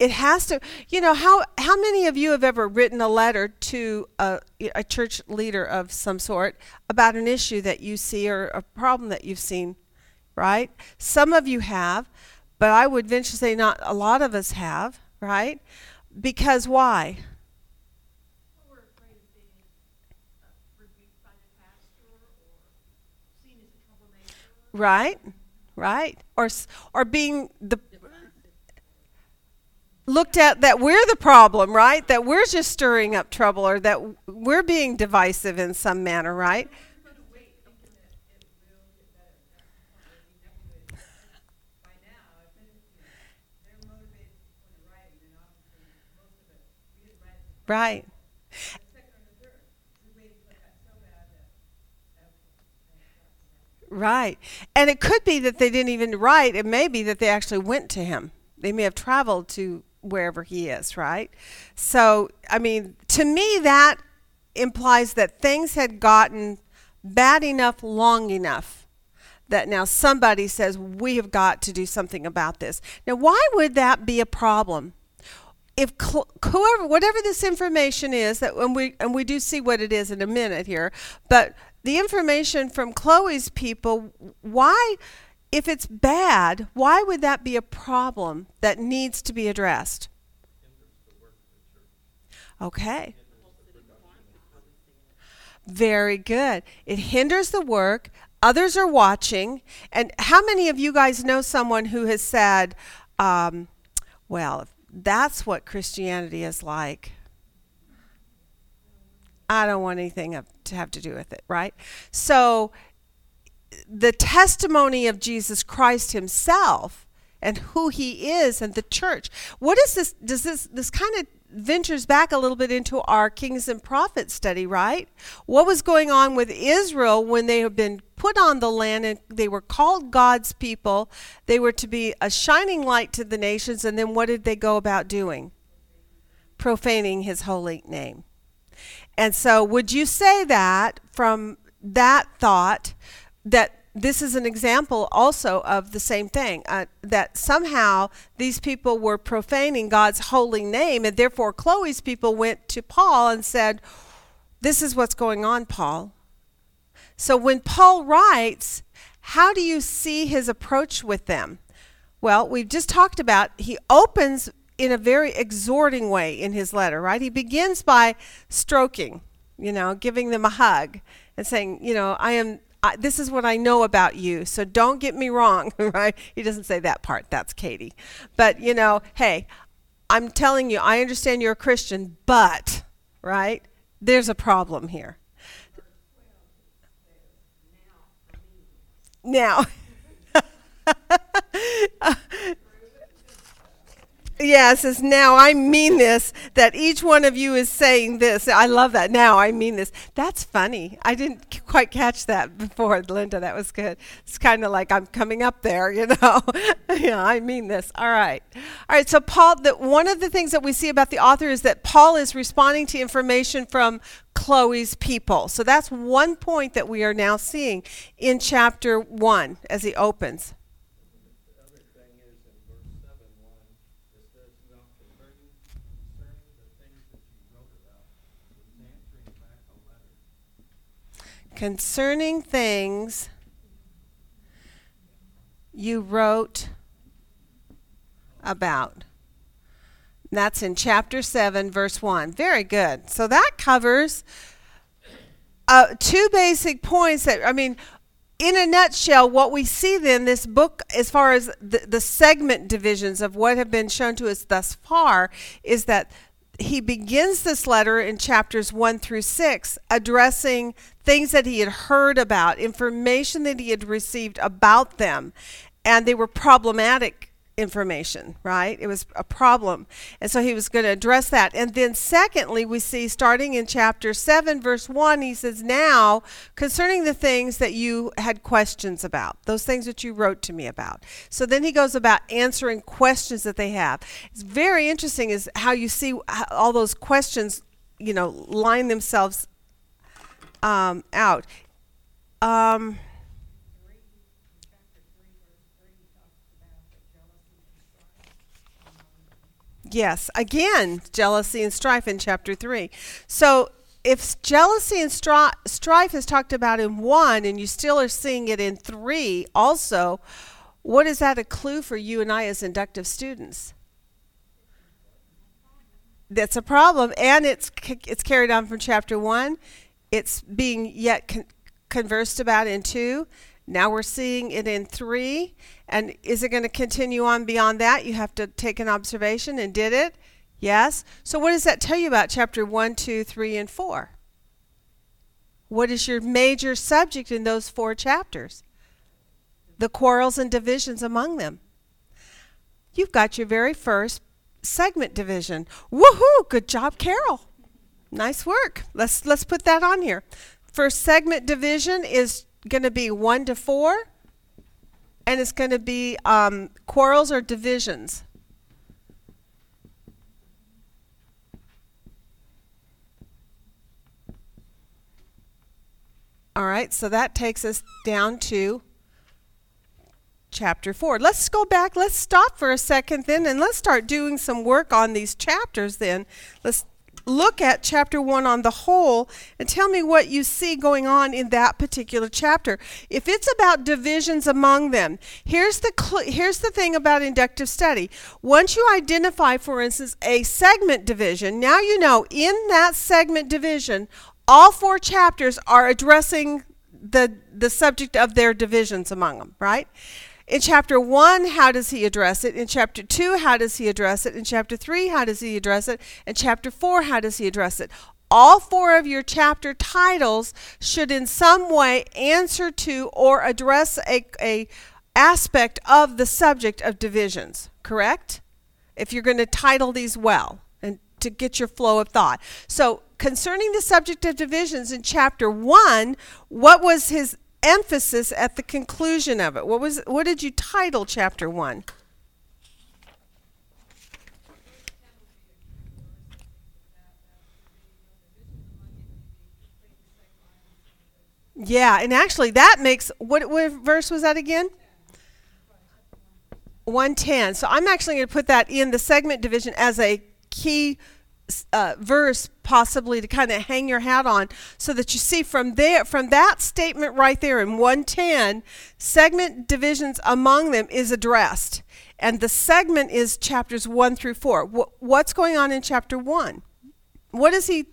It has to, how many of you have ever written a letter to a church leader of some sort about an issue that you see or a problem that you've seen, right? Some of you have, but I would venture to say not a lot of us have, right? Because why? Well, we're afraid of being rebuked by the pastor or seen as a troublemaker. Right. Or being looked at that we're the problem, right? That we're just stirring up trouble or that we're being divisive in some manner, right? Right. Right. And it could be that they didn't even write. It may be that they actually went to him. They may have traveled to wherever he is, right? So, I mean, to me, that implies that things had gotten bad enough, long enough, that now somebody says, we have got to do something about this. Now, why would that be a problem? If whatever this information is, that and we do see what it is in a minute here, but the information from Chloe's people, why, if it's bad, why would that be a problem that needs to be addressed? Okay. Very good. It hinders the work. Others are watching. And how many of you guys know someone who has said, well, that's what Christianity is like. I don't want anything to have to do with it, right? So the testimony of Jesus Christ himself and who he is and the church. What is this? Does this kind of ventures back a little bit into our Kings and Prophets study, right? What was going on with Israel when they had been put on the land and they were called God's people? They were to be a shining light to the nations. And then what did they go about doing? Profaning his holy name. And so would you say that from that thought that this is an example also of the same thing, that somehow these people were profaning God's holy name, and therefore Chloe's people went to Paul and said, this is what's going on, Paul. So when Paul writes, how do you see his approach with them? Well, we've just talked about he opens in a very exhorting way in his letter, right? He begins by stroking, giving them a hug and saying, this is what I know about you, so don't get me wrong, right? He doesn't say that part. That's Katie. But, hey, I'm telling you, I understand you're a Christian, but, right, there's a problem here. Now. Yeah, it says, now I mean this, that each one of you is saying this. I love that. Now I mean this. That's funny. I didn't quite catch that before, Linda. That was good. It's kind of like I'm coming up there, Yeah, I mean this. All right. All right, so Paul, one of the things that we see about the author is that Paul is responding to information from Chloe's people. So that's one point that we are now seeing in chapter 1 as he opens. Concerning things you wrote about. And that's in chapter 7, verse 1. Very good. So that covers two basic points that, in a nutshell, what we see then, this book, as far as the segment divisions of what have been shown to us thus far, is that he begins this letter in chapters 1 through 6 addressing things that he had heard about, information that he had received about them, and they were problematic information, right? It was a problem, and so he was going to address that. And then secondly, we see starting in chapter 7, verse 1, he says, now concerning the things that you had questions about, those things that you wrote to me about. So then he goes about answering questions that they have. It's very interesting is how you see all those questions, line themselves out. Yes, again, jealousy and strife in chapter 3. So if jealousy and strife is talked about in 1 and you still are seeing it in 3 also, what is that a clue for you and I as inductive students? That's a problem, and it's carried on from chapter 1. It's being yet conversed about in 2. Now we're seeing it in 3, and is it going to continue on beyond that? You have to take an observation, and did it? Yes. So what does that tell you about chapter 1, 2, 3, and 4? What is your major subject in those 4 chapters? The quarrels and divisions among them. You've got your very first segment division. Woohoo! Good job, Carol. Nice work. Let's put that on here. First segment division is going to be 1 to 4, and it's going to be quarrels or divisions. All right, so that takes us down to chapter 4. Let's go back. Let's stop for a second then, and let's start doing some work on these chapters then. Let's look at chapter 1 on the whole and tell me what you see going on in that particular chapter. If it's about divisions among them, here's the thing about inductive study. Once you identify, for instance, a segment division, now you know in that segment division, all 4 chapters are addressing the subject of their divisions among them, right? In chapter 1, how does he address it? In chapter 2, how does he address it? In chapter 3, how does he address it? In chapter 4, how does he address it? All 4 of your chapter titles should in some way answer to or address a aspect of the subject of divisions, correct? If you're going to title these well and to get your flow of thought. So concerning the subject of divisions in chapter 1, what was his emphasis at the conclusion of it? What did you title chapter 1? Yeah, and actually that makes, what verse was that again? 110. So I'm actually going to put that in the segment division as a key verse, possibly to kind of hang your hat on, so that you see from there, from that statement right there in 110, segment divisions among them is addressed, and the segment is chapters 1 through 4. What's going on in chapter 1? What is he?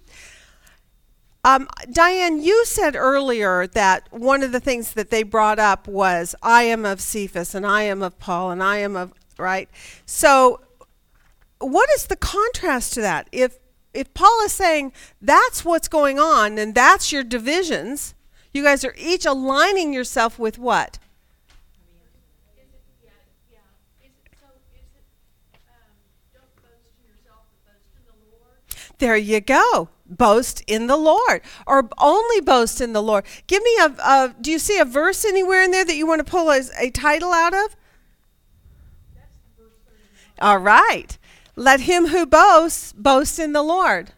Diane, you said earlier that one of the things that they brought up was, I am of Cephas, and I am of Paul, and I am of, right? So what is the contrast to that? If Paul is saying that's what's going on, and that's your divisions, you guys are each aligning yourself with what? Don't boast in yourself, but boast in the Lord. There you go. Boast in the Lord, or only boast in the Lord. Give me a do you see a verse anywhere in there that you want to pull a title out of? That's the verse. All right. Let him who boasts, boast in the Lord.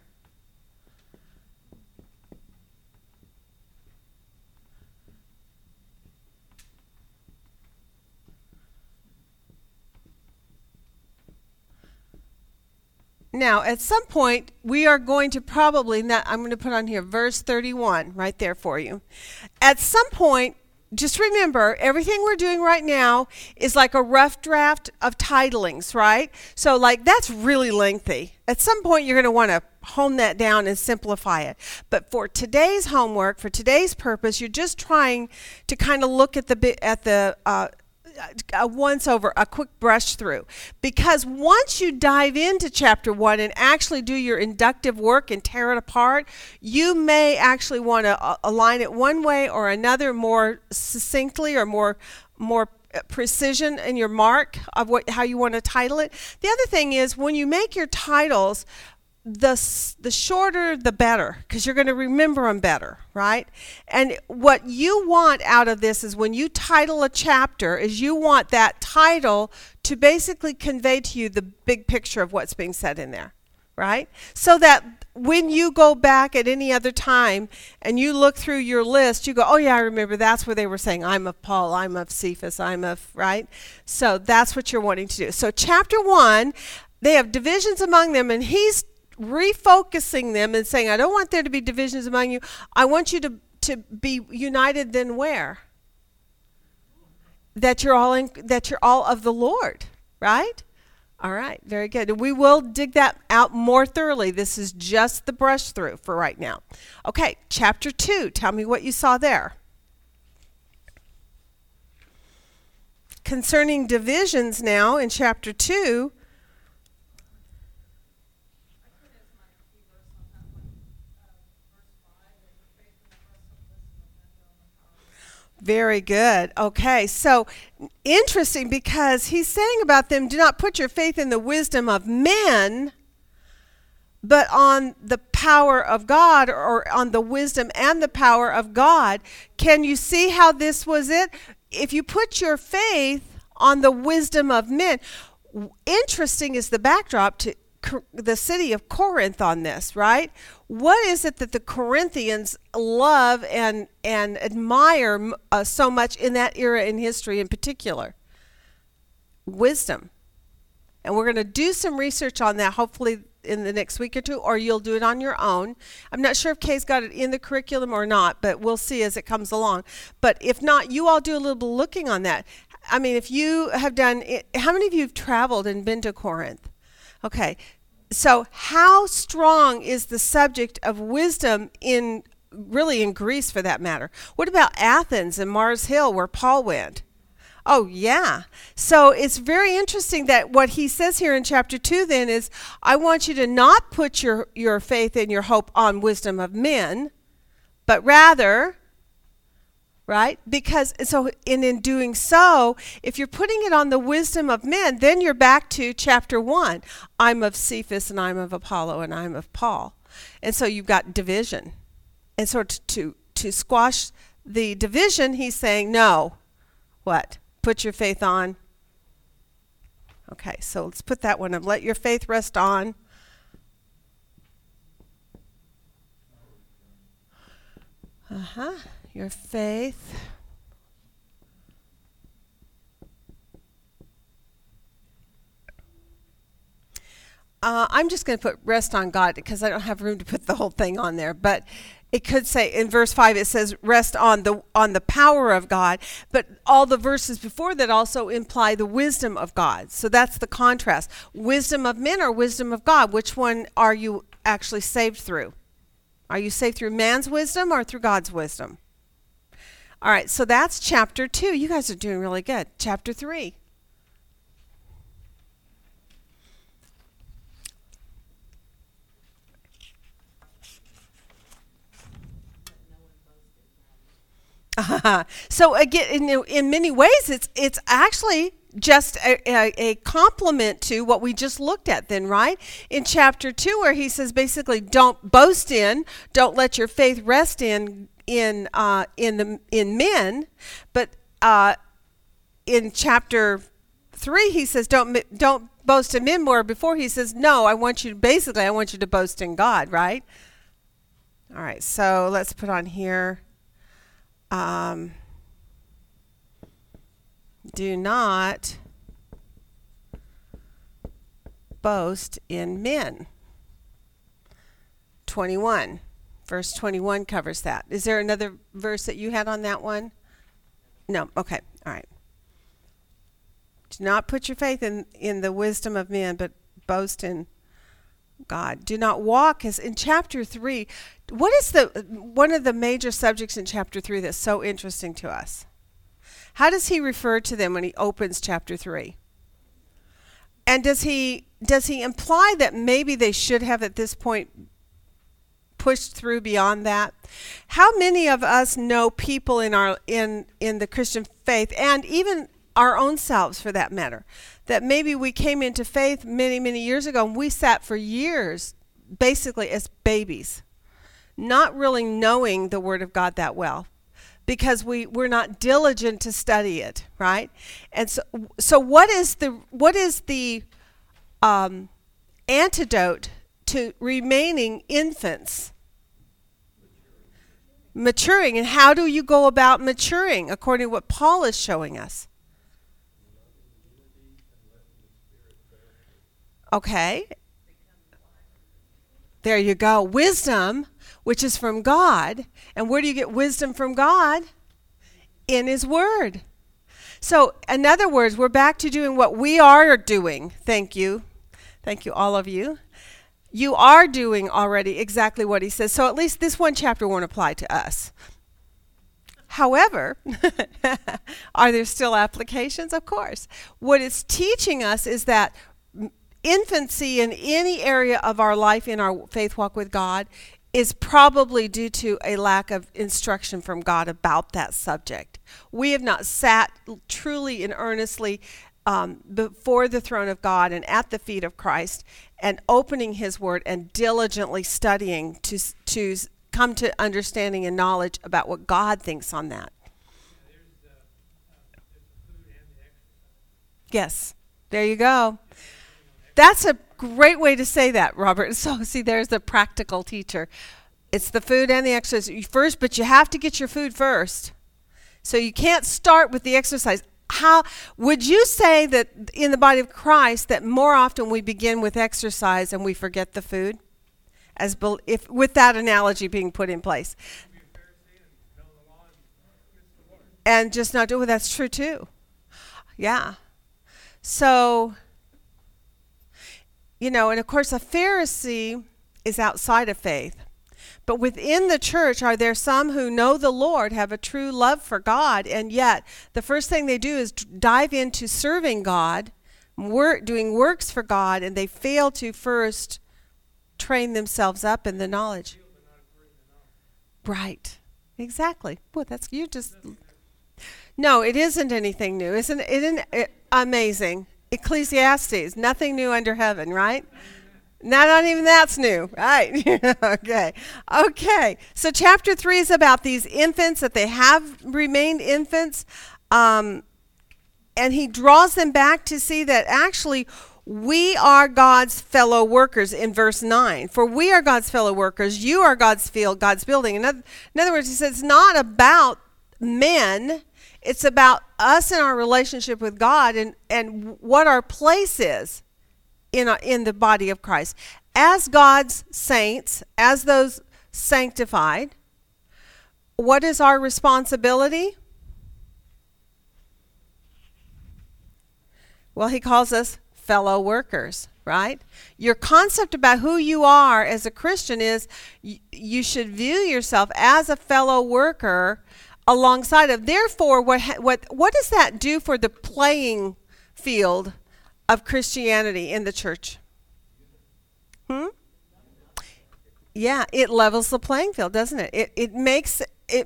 Now, at some point, we are going to probably, I'm going to put on here verse 31 right there for you. At some point, just remember, everything we're doing right now is like a rough draft of titlings, right? So, like, that's really lengthy. At some point, you're going to want to hone that down and simplify it. But for today's homework, for today's purpose, you're just trying to kind of look at a once over, a quick brush through, because once you dive into chapter 1 and actually do your inductive work and tear it apart, you may actually want to align it one way or another, more succinctly or more precision in your mark of how you want to title it. The other thing is, when you make your titles, the shorter the better, because you're going to remember them better, right? And what you want out of this is, when you title a chapter, is you want that title to basically convey to you the big picture of what's being said in there, right? So that when you go back at any other time and you look through your list, you go, oh yeah, I remember that's where they were saying, I'm of Paul, I'm of Cephas, I'm of, right? So that's what you're wanting to do. So chapter 1, they have divisions among them, and he's refocusing them and saying, I don't want there to be divisions among you. I want you to be united. Then where? That you're all of the Lord, right? All right, very good. And we will dig that out more thoroughly. This is just the brush through for right now. Okay, chapter 2. Tell me what you saw there. Concerning divisions now in chapter 2, very good. Okay, so interesting, because he's saying about them, do not put your faith in the wisdom of men, but on the power of God, or on the wisdom and the power of God. Can you see how this was it? If you put your faith on the wisdom of men, interesting is the backdrop to the city of Corinth on this, right? What is it that the Corinthians love and admire so much in that era in history in particular? Wisdom. And we're going to do some research on that, hopefully in the next week or two, or you'll do it on your own. I'm not sure if Kay's got it in the curriculum or not, but we'll see as it comes along. But if not, you all do a little bit of looking on that. I mean, if you have done it, how many of you have traveled and been to Corinth? Okay, so how strong is the subject of wisdom in Greece, for that matter? What about Athens and Mars Hill, where Paul went? Oh, yeah. So it's very interesting that what he says here in chapter 2 then is, I want you to not put your faith and your hope on wisdom of men, but rather, right? Because so in doing so, if you're putting it on the wisdom of men, then you're back to chapter 1. I'm of Cephas, and I'm of Apollo, and I'm of Paul. And so you've got division. And so to squash the division, he's saying, no, what? Put your faith on. Okay, so let's put that one up. Let your faith rest on. Uh-huh. your faith. I'm just going to put rest on God because I don't have room to put the whole thing on there. But it could say in verse 5, it says rest on the power of God. But all the verses before that also imply the wisdom of God. So that's the contrast. Wisdom of men or wisdom of God? Which one are you actually saved through? Are you saved through man's wisdom or through God's wisdom? All right, so that's chapter 2. You guys are doing really good. Chapter 3. So again, in many ways, it's actually just a compliment to what we just looked at then, right? In chapter 2, where he says basically, don't boast in, don't let your faith rest in men, but in chapter 3 he says don't boast in men. More before he says no, I want you to boast in God, right? All right, so let's put on here. Do not boast in men. 21, verse 21 covers that. Is there another verse that you had on that one? No, okay, all right. Do not put your faith in the wisdom of men, but boast in God. Do not walk as in chapter 3. What is one of the major subjects in chapter 3 that's so interesting to us? How does he refer to them when he opens chapter 3? And does he imply that maybe they should have at this point pushed through beyond that? How many of us know people in the Christian faith, and even our own selves for that matter, that maybe we came into faith many, many years ago and we sat for years basically as babies, not really knowing the Word of God that well because we're not diligent to study it, right? And so what is the antidote to remaining infants? Maturing. And how do you go about maturing according to what Paul is showing us? Okay, there you go. Wisdom, which is from God. And where do you get wisdom from God? In His Word. So, in other words, we're back to doing what we are doing. Thank you. Thank you, all of you. You are doing already exactly what he says. So at least this one chapter won't apply to us. However, are there still applications? Of course. What it's teaching us is that infancy in any area of our life in our faith walk with God is probably due to a lack of instruction from God about that subject. We have not sat truly and earnestly before the throne of God and at the feet of Christ and opening His Word and diligently studying to come to understanding and knowledge about what God thinks on that. Yes, there you go. That's a great way to say that, Robert. So, see, there's the practical teacher. It's the food and the exercise first, but you have to get your food first. So you can't start with the exercise. How would you say that in the body of Christ that more often we begin with exercise and we forget the food? As if with that analogy being put in place. And just not do it. Well, that's true too. Yeah. So... you know, and of course, a Pharisee is outside of faith. But within the church, are there some who know the Lord, have a true love for God, and yet the first thing they do is dive into serving God, doing works for God, and they fail to first train themselves up in the knowledge. Right. Exactly. Well, no, it isn't anything new. Isn't it amazing? Ecclesiastes, nothing new under heaven, right? Not even that's new, right? Okay. So chapter 3 is about these infants, that they have remained infants. And he draws them back to see that actually We are God's fellow workers in verse 9. For we are God's fellow workers. You are God's field, God's building. In other words, he says it's not about men. It's about us and our relationship with God and what our place is in the body of Christ. As God's saints, as those sanctified, what is our responsibility? Well, he calls us fellow workers, right? Your concept about who you are as a Christian is you should view yourself as a fellow worker alongside of. Therefore, what does that do for the playing field of Christianity in the church? Yeah, it levels the playing field, doesn't it? It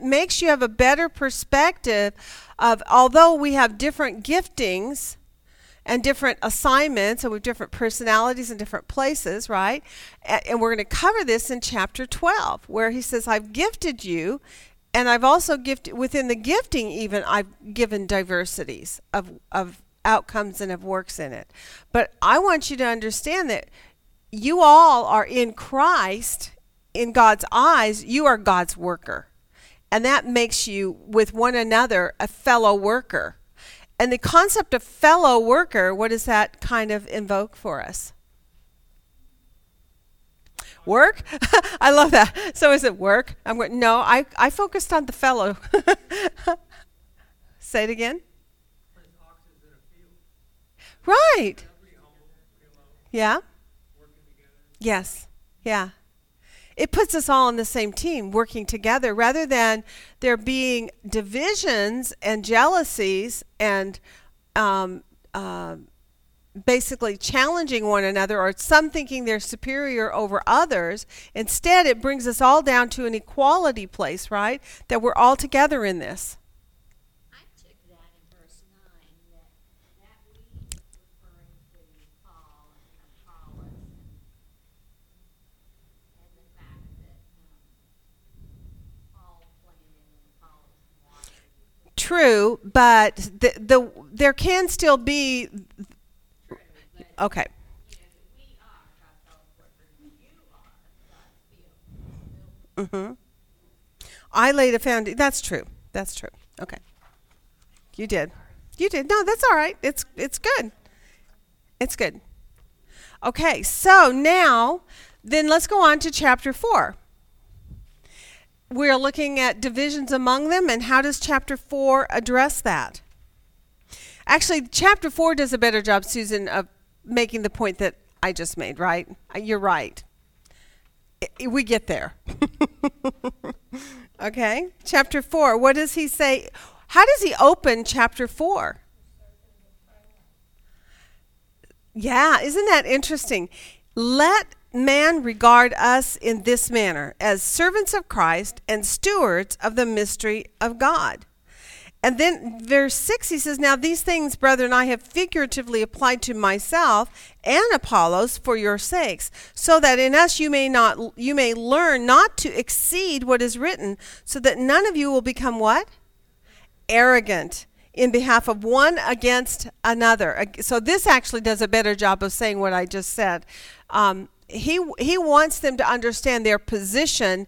makes you have a better perspective of, although we have different giftings and different assignments, and we have different personalities and different places, right? And we're going to cover this in chapter 12, where he says, I've gifted you, and I've also gifted, within the gifting even, I've given diversities of outcomes and of works in it. But I want you to understand that you all are in Christ, in God's eyes, you are God's worker. And that makes you, with one another, a fellow worker. And the concept of fellow worker, what does that kind of invoke for us? Work? I love that. So is it work? I focused on the fellow. Say it again. Right. Yeah. Yes. Yeah. It puts us all on the same team working together rather than there being divisions and jealousies and basically challenging one another or some thinking they're superior over others. Instead, it brings us all down to an equality place, right? That we're all together in this. I took that in verse 9 that we referring to Paul and Apollos. True, but there can still be. Okay. I laid a foundation. That's true. Okay. You did. No, that's all right. It's good. Okay. So now, then let's go on to chapter 4. We're looking at divisions among them, and how does chapter 4 address that? Actually, chapter 4 does a better job, Susan, of making the point that I just made, right? You're right. We get there. Okay, chapter 4, what does he say? How does he open chapter 4? Yeah, isn't that interesting? Let man regard us in this manner, as servants of Christ and stewards of the mystery of God. And then verse 6, he says, now these things, brethren, I have figuratively applied to myself and Apollos for your sakes, so that in us you may learn not to exceed what is written, so that none of you will become what? Arrogant in behalf of one against another. So this actually does a better job of saying what I just said. He wants them to understand their position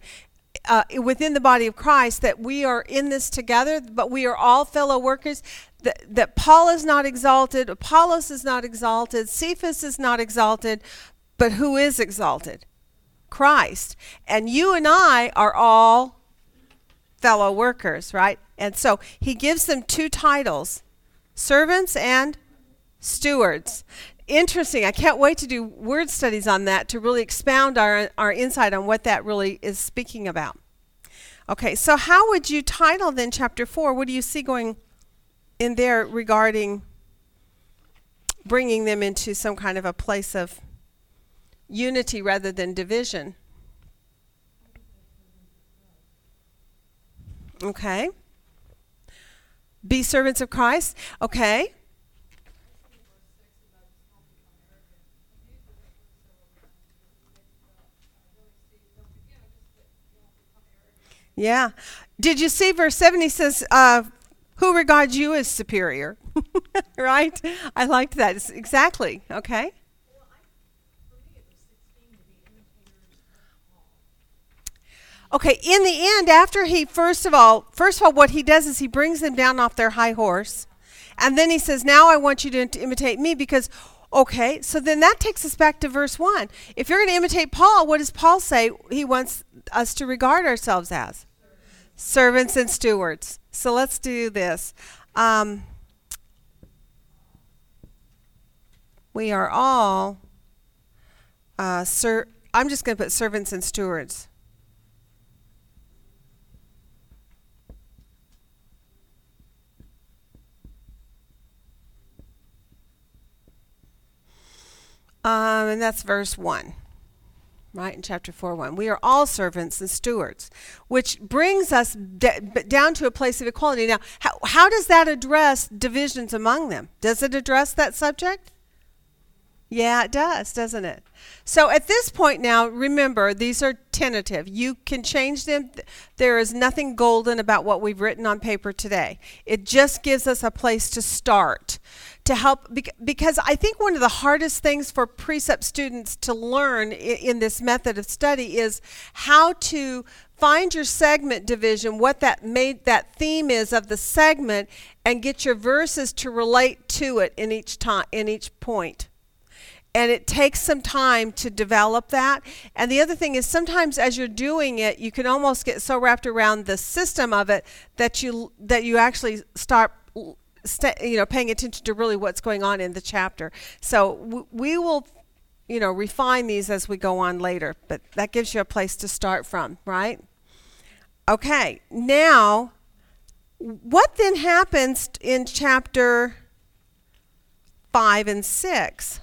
within the body of Christ, that we are in this together, but we are all fellow workers, that Paul is not exalted, Apollos is not exalted, Cephas is not exalted, but who is exalted? Christ. And you and I are all fellow workers, right? And so he gives them two titles, servants and stewards. Interesting. I can't wait to do word studies on that to really expound our insight on what that really is speaking about. Okay, so how would you title then chapter 4? What do you see going in there regarding bringing them into some kind of a place of unity rather than division? Okay. Be servants of Christ. Okay. Yeah. Did you see verse 7? He says, who regards you as superior, right? I liked that. It's exactly. Okay. Okay, in the end, after he, first of all, what he does is he brings them down off their high horse. And then he says, now I want you to imitate me because, okay, so then that takes us back to verse 1. If you're going to imitate Paul, what does Paul say he wants us to regard ourselves as? Servants and stewards. So let's do this. We are all, I'm just going to put servants and stewards. And that's verse 1, right, in chapter 4:1. We are all servants and stewards, which brings us down to a place of equality. Now, how does that address divisions among them? Does it address that subject? Yeah, it does, doesn't it? So at this point now, remember, these are tentative. You can change them. There is nothing golden about what we've written on paper today. It just gives us a place to start to help, because I think one of the hardest things for precept students to learn in this method of study is how to find your segment division, what that theme is of the segment, and get your verses to relate to it in each time, in each point. And it takes some time to develop that. And the other thing is, sometimes as you're doing it, you can almost get so wrapped around the system of it that you actually start paying attention to really what's going on in the chapter. So we will refine these as we go on later, but that gives you a place to start from, right? Okay, now what then happens in chapter 5 and 6?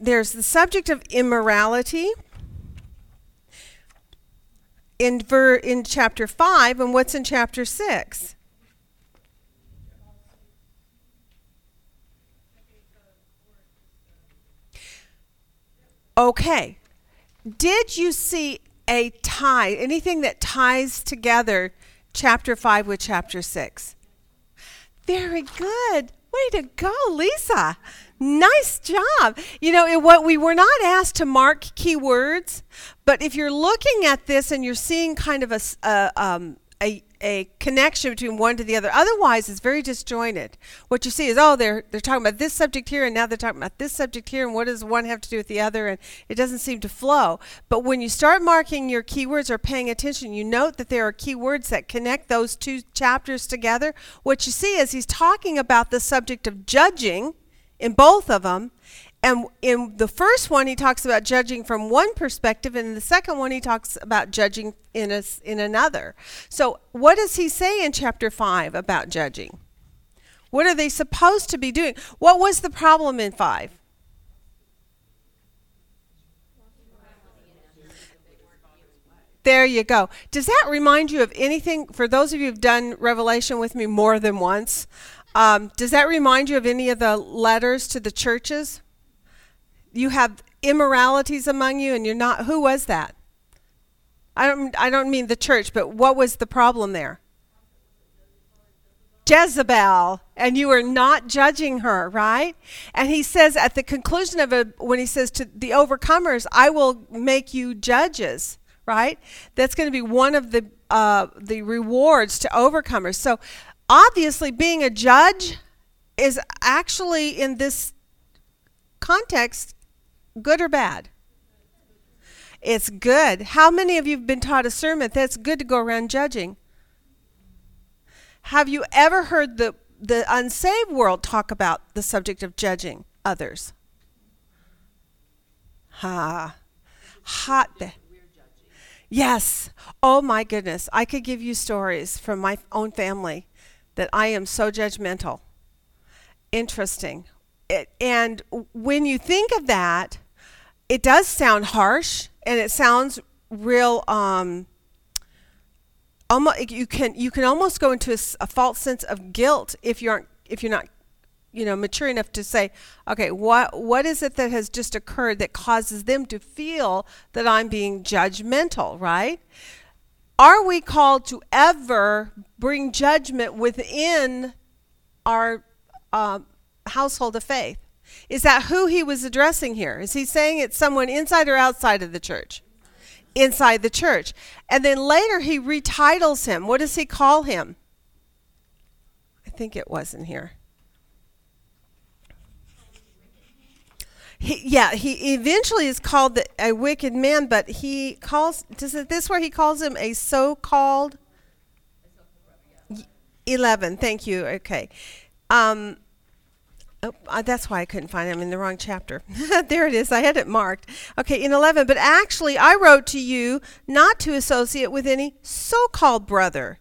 There's the subject of immorality in chapter 5, and what's in chapter 6? Okay. Did you see a tie, anything that ties together chapter 5 with chapter 6? Very good. Way to go, Lisa. Nice job. We were not asked to mark keywords, but if you're looking at this and you're seeing kind of a connection between one to the other, otherwise it's very disjointed. What you see is, they're talking about this subject here, and now they're talking about this subject here, and what does one have to do with the other, and it doesn't seem to flow. But when you start marking your keywords or paying attention, you note that there are keywords that connect those two chapters together. What you see is he's talking about the subject of judging, in both of them. And in the first one, he talks about judging from one perspective, and in the second one, he talks about judging in another. So what does he say in chapter 5 about judging? What are they supposed to be doing? What was the problem in 5? There you go. Does that remind you of anything? For those of you who've done Revelation with me more than once, does that remind you of any of the letters to the churches? You have immoralities among you, and you're not. Who was that? I don't mean the church, but what was the problem there? Jezebel, and you are not judging her, right? And he says at the conclusion of it, when he says to the overcomers, "I will make you judges." Right? That's going to be one of the rewards to overcomers. So, obviously, being a judge is actually, in this context, good or bad? It's good. How many of you have been taught a sermon that's good to go around judging? Have you ever heard the unsaved world talk about the subject of judging others? Hotbed. Yes. Oh, my goodness. I could give you stories from my own family that I am so judgmental. Interesting. And when you think of that, it does sound harsh, and it sounds real, almost, you can almost go into a false sense of guilt if you're not mature enough to say, okay, what is it that has just occurred that causes them to feel that I'm being judgmental, right? Are we called to ever bring judgment within our household of faith? Is that who he was addressing here? Is he saying it's someone inside or outside of the church? Inside the church. And then later he retitles him. What does he call him? I think it was in here. He eventually is called a wicked man, but he calls, is it this where he calls him a so-called? 11, thank you, okay. That's why I couldn't find him in the wrong chapter. There it is, I had it marked. Okay, in 11, but actually I wrote to you not to associate with any so-called brother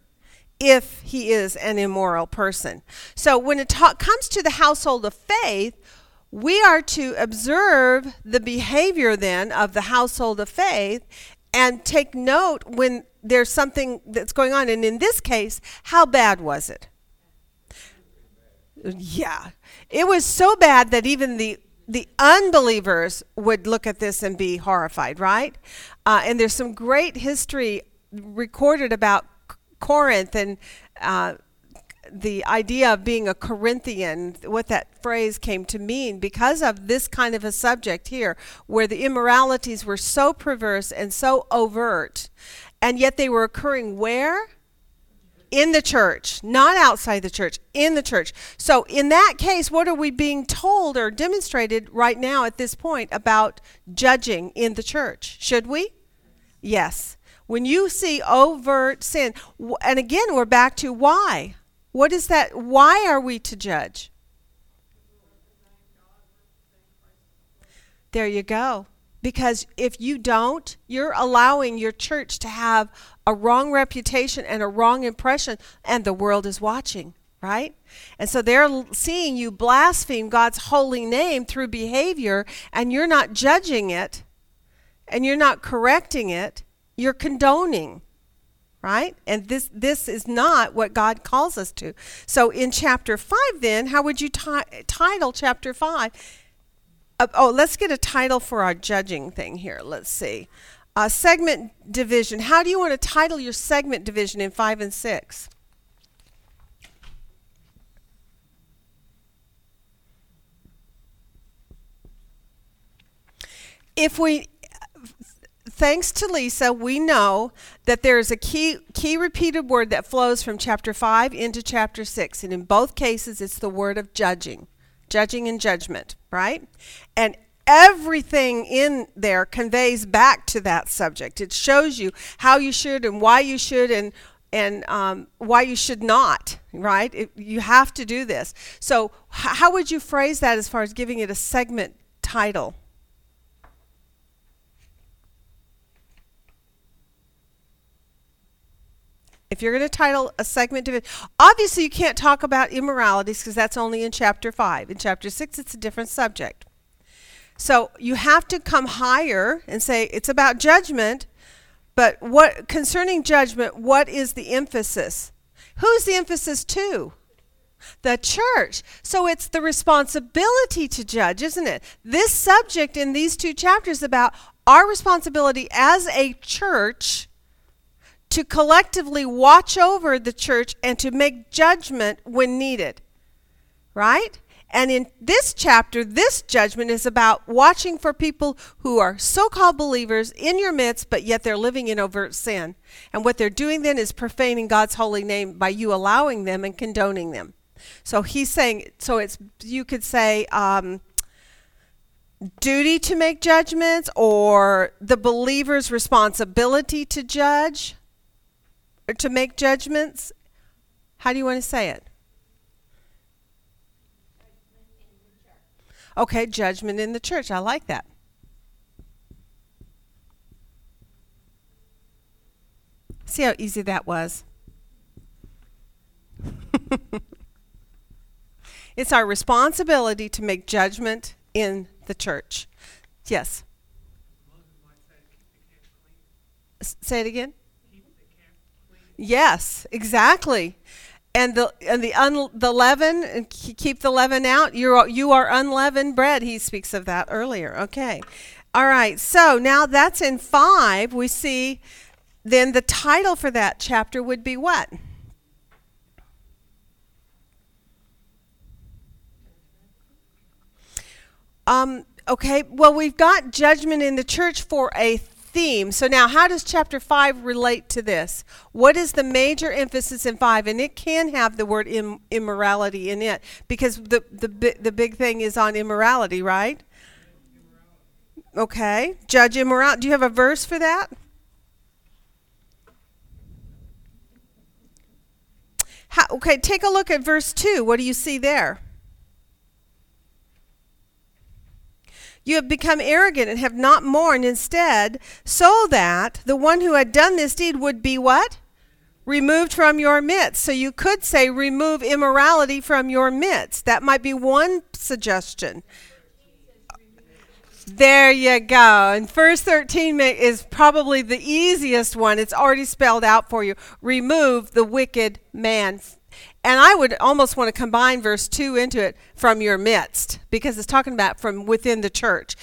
if he is an immoral person. So when it comes to the household of faith, we are to observe the behavior then of the household of faith and take note when there's something that's going on. And in this case, how bad was it? Yeah, it was so bad that even the unbelievers would look at this and be horrified, right? And there's some great history recorded about Corinth and the idea of being a Corinthian, what that phrase came to mean, because of this kind of a subject here, where the immoralities were so perverse and so overt, and yet they were occurring where? In the church, not outside the church, in the church. So in that case, what are we being told or demonstrated right now at this point about judging in the church? Should we? Yes. When you see overt sin, and again, we're back to why? What is that? Why are we to judge? There you go. Because if you don't, you're allowing your church to have a wrong reputation and a wrong impression, and the world is watching, right? And so they're seeing you blaspheme God's holy name through behavior, and you're not judging it, and you're not correcting it, you're condoning. Right? And this is not what God calls us to. So in chapter 5 then, how would you title chapter 5? Let's get a title for our judging thing here. Let's see. Segment division. How do you want to title your segment division in 5 and 6? Thanks to Lisa, we know that there is a key repeated word that flows from chapter 5 into chapter 6. And in both cases, it's the word of judging. Judging and judgment, right? And everything in there conveys back to that subject. It shows you how you should and why you should and why you should not, right? You have to do this. So how would you phrase that as far as giving it a segment title? If you're going to title a segment division, obviously you can't talk about immoralities because that's only in chapter 5. In chapter 6, it's a different subject. So you have to come higher and say it's about judgment, but what concerning judgment, what is the emphasis? Who's the emphasis to? The church. So it's the responsibility to judge, isn't it? This subject in these two chapters about our responsibility as a church to collectively watch over the church and to make judgment when needed, right? And in this chapter, this judgment is about watching for people who are so-called believers in your midst, but yet they're living in overt sin. And what they're doing then is profaning God's holy name by you allowing them and condoning them. So he's saying, so it's, you could say, duty to make judgments or the believer's responsibility to judge. To make judgments, how do you want to say it? Okay, judgment in the church. I like that. See how easy that was? It's our responsibility to make judgment in the church. Yes. Say it again. Yes, exactly. And the leaven, and keep the leaven out. You are unleavened bread. He speaks of that earlier. Okay. All right. So now that's in 5. We see then the title for that chapter would be what? Okay, well, we've got judgment in the church for a theme. So now, how does chapter 5 relate to this? What is the major emphasis in 5? And it can have the word immorality in it, because the big thing is on immorality, right? Okay, judge immorality. Do you have a verse for that? Okay, take a look at verse 2. What do you see there? You have become arrogant and have not mourned instead, so that the one who had done this deed would be what? Removed from your midst. So you could say remove immorality from your midst. That might be one suggestion. There you go. And verse 13 is probably the easiest one. It's already spelled out for you. Remove the wicked man. And I would almost want to combine verse 2 into it, from your midst, because it's talking about from within the church.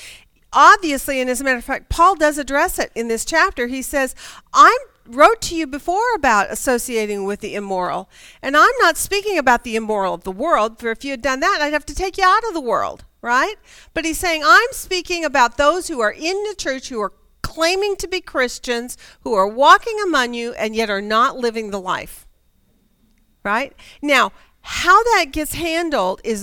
Obviously, and as a matter of fact, Paul does address it in this chapter. He says, I wrote to you before about associating with the immoral. And I'm not speaking about the immoral of the world, for if you had done that, I'd have to take you out of the world, right? But he's saying, I'm speaking about those who are in the church, who are claiming to be Christians, who are walking among you, and yet are not living the life. Right? Now, how that gets handled is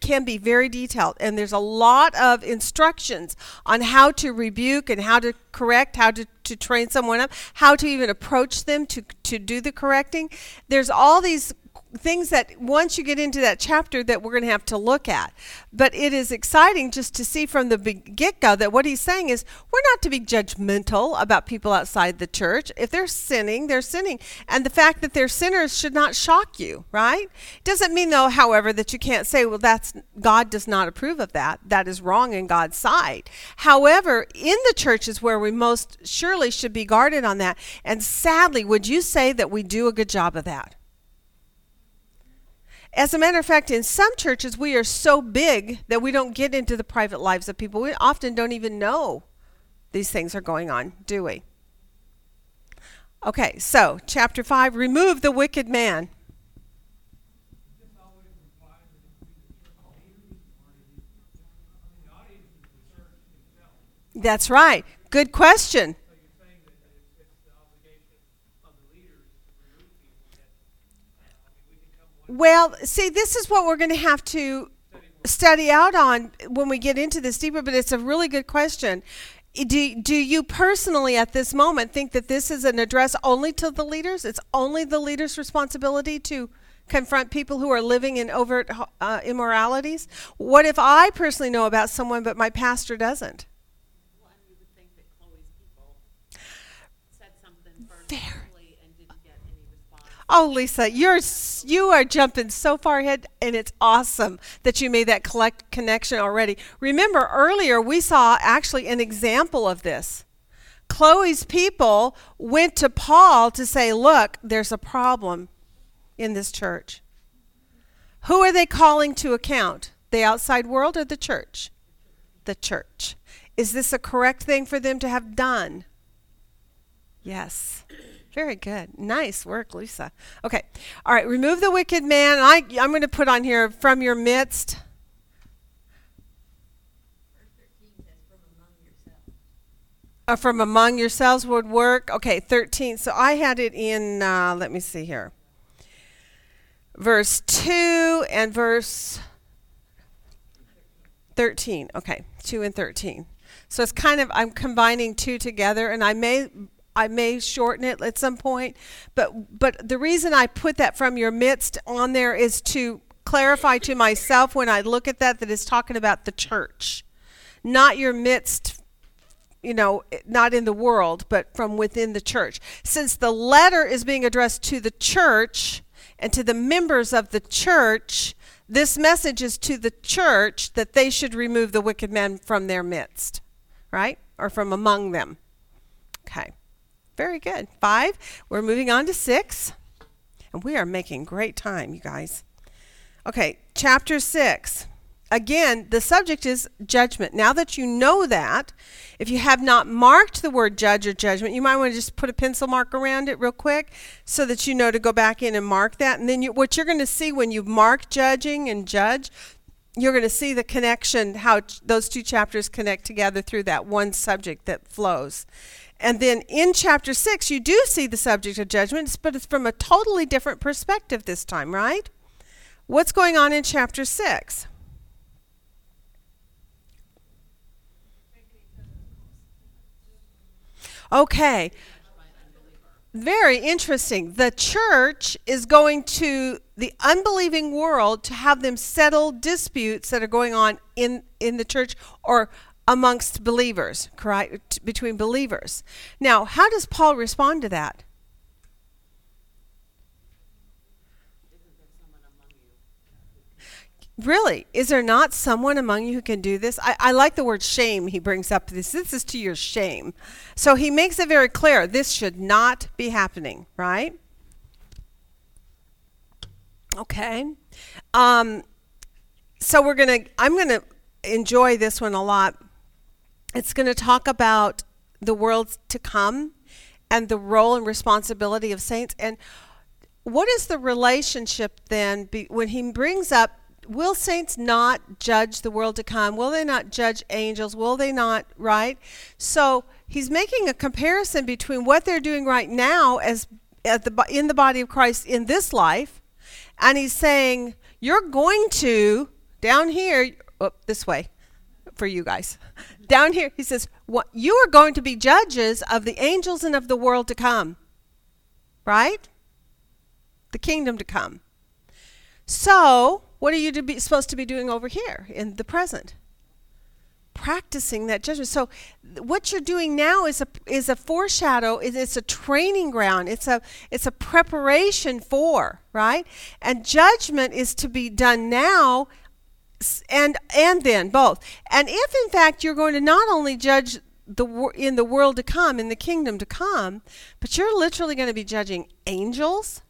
can be very detailed, and there's a lot of instructions on how to rebuke and how to correct, how to train someone up, how to even approach them to do the correcting. There's all these things that once you get into that chapter that we're going to have to look at. But it is exciting just to see from the get-go that what he's saying is we're not to be judgmental about people outside the church. If they're sinning, they're sinning. And the fact that they're sinners should not shock you, right? Doesn't mean, though, however, that you can't say, well, God does not approve of that. That is wrong in God's sight. However, in the church is where we most surely should be guarded on that. And sadly, would you say that we do a good job of that? As a matter of fact, in some churches, we are so big that we don't get into the private lives of people. We often don't even know these things are going on, do we? Okay, so chapter 5, remove the wicked man. That's right. Good question. Well, see, this is what we're going to have to study out on when we get into this deeper, but it's a really good question. Do you personally at this moment think that this is an address only to the leaders? It's only the leaders' responsibility to confront people who are living in overt immoralities? What if I personally know about someone but my pastor doesn't? Well, and you would think that Chloe's people said something first. Oh, Lisa, you are jumping so far ahead, and it's awesome that you made that connection already. Remember, earlier we saw actually an example of this. Chloe's people went to Paul to say, look, there's a problem in this church. Who are they calling to account? The outside world or the church? The church. Is this a correct thing for them to have done? Yes. Very good. Nice work, Lisa. Okay. All right. Remove the wicked man. I'm going to put on here, from your midst. Verse 13 says from among yourselves. From among yourselves would work. Okay, 13. So I had it in, let me see here. Verse 2 and verse 13. Okay, 2 and 13. So it's kind of, I'm combining two together, and I may shorten it at some point, but the reason I put that from your midst on there is to clarify to myself when I look at that it's talking about the church, not your midst, not in the world, but from within the church. Since the letter is being addressed to the church and to the members of the church, this message is to the church that they should remove the wicked man from their midst, right? Or from among them. Okay. Very good. 5. We're moving on to 6. And we are making great time, you guys. Okay, chapter 6. Again, the subject is judgment. Now that you know that, if you have not marked the word judge or judgment, you might want to just put a pencil mark around it real quick so that you know to go back in and mark that. And then what you're going to see when you mark judging and judge, you're going to see the connection, how those two chapters connect together through that one subject that flows. And then in chapter 6, you do see the subject of judgments, but it's from a totally different perspective this time, right? What's going on in chapter 6? Okay, very interesting. The church is going to the unbelieving world to have them settle disputes that are going on in the church or amongst believers, correct? Between believers. Now, how does Paul respond to that? Really, is there not someone among you who can do this? I like the word shame he brings up. This is to your shame. So he makes it very clear, this should not be happening, right? Okay. So I'm going to enjoy this one a lot. It's going to talk about the world to come and the role and responsibility of saints. And what is the relationship then when he brings up, will saints not judge the world to come? Will they not judge angels? Will they not, right? So he's making a comparison between what they're doing right now in the body of Christ in this life, and he's saying, you're going to, down here, this way for you guys, down here, he says, you are going to be judges of the angels and of the world to come, right? The kingdom to come. So what are you supposed to be doing over here in the present? Practicing that judgment. So what you're doing now is a foreshadow. It's a training ground. It's a preparation for, right? And judgment is to be done now and then, both. And if, in fact, you're going to not only judge in the world to come, in the kingdom to come, but you're literally going to be judging angels,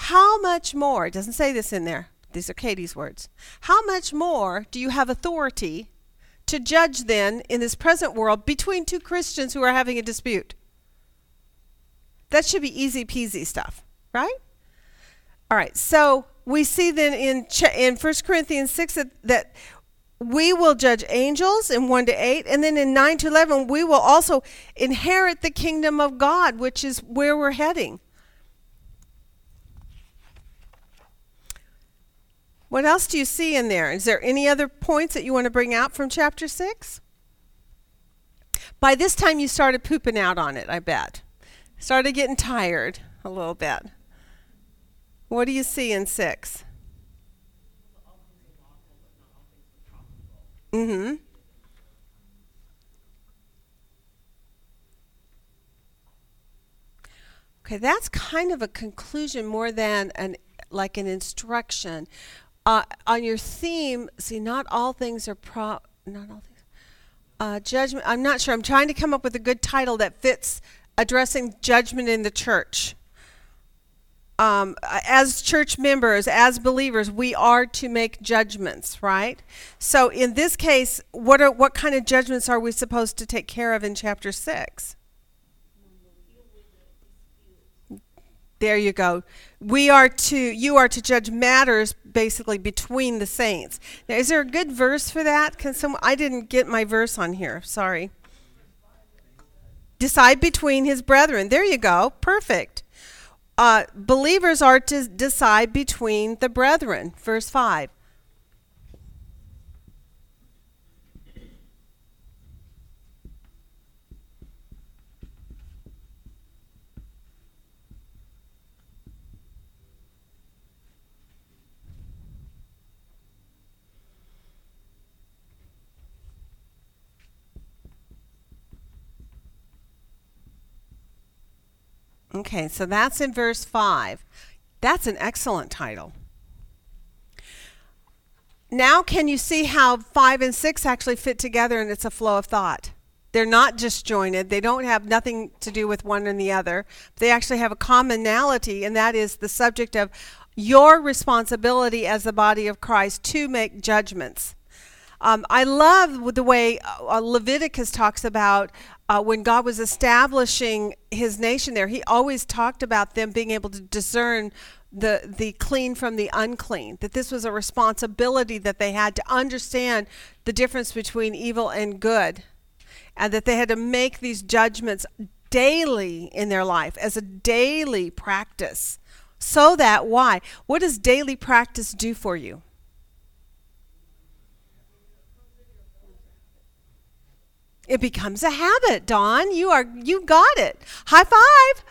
how much more, it doesn't say this in there, these are Katie's words, how much more do you have authority to judge then in this present world between two Christians who are having a dispute? That should be easy peasy stuff, right? All right, so we see then in 1 Corinthians 6 that we will judge angels in 1-8, and then in 9-11 we will also inherit the kingdom of God, which is where we're heading. What else do you see in there? Is there any other points that you want to bring out from chapter 6? By this time you started pooping out on it, I bet. Started getting tired a little bit. What do you see in 6? Mm-hmm. Okay, that's kind of a conclusion more than an instruction. On your theme, see, not all things are judgment. I'm not sure. I'm trying to come up with a good title that fits addressing judgment in the church. As church members, as believers, we are to make judgments, right? So in this case, what kind of judgments are we supposed to take care of in chapter 6? There you go. You are to judge matters basically between the saints. Now, is there a good verse for that? I didn't get my verse on here. Sorry. Decide between his brethren. There you go. Perfect. Believers are to decide between the brethren. Verse 5. Okay, so that's in verse 5. That's an excellent title. Now can you see how 5 and 6 actually fit together and it's a flow of thought? They're not disjointed. They don't have nothing to do with one and the other. They actually have a commonality, and that is the subject of your responsibility as the body of Christ to make judgments. I love the way Leviticus talks about when God was establishing his nation there, he always talked about them being able to discern the clean from the unclean, that this was a responsibility that they had to understand the difference between evil and good, and that they had to make these judgments daily in their life as a daily practice. So that why? What does daily practice do for you? It becomes a habit, Dawn. You got it. High five.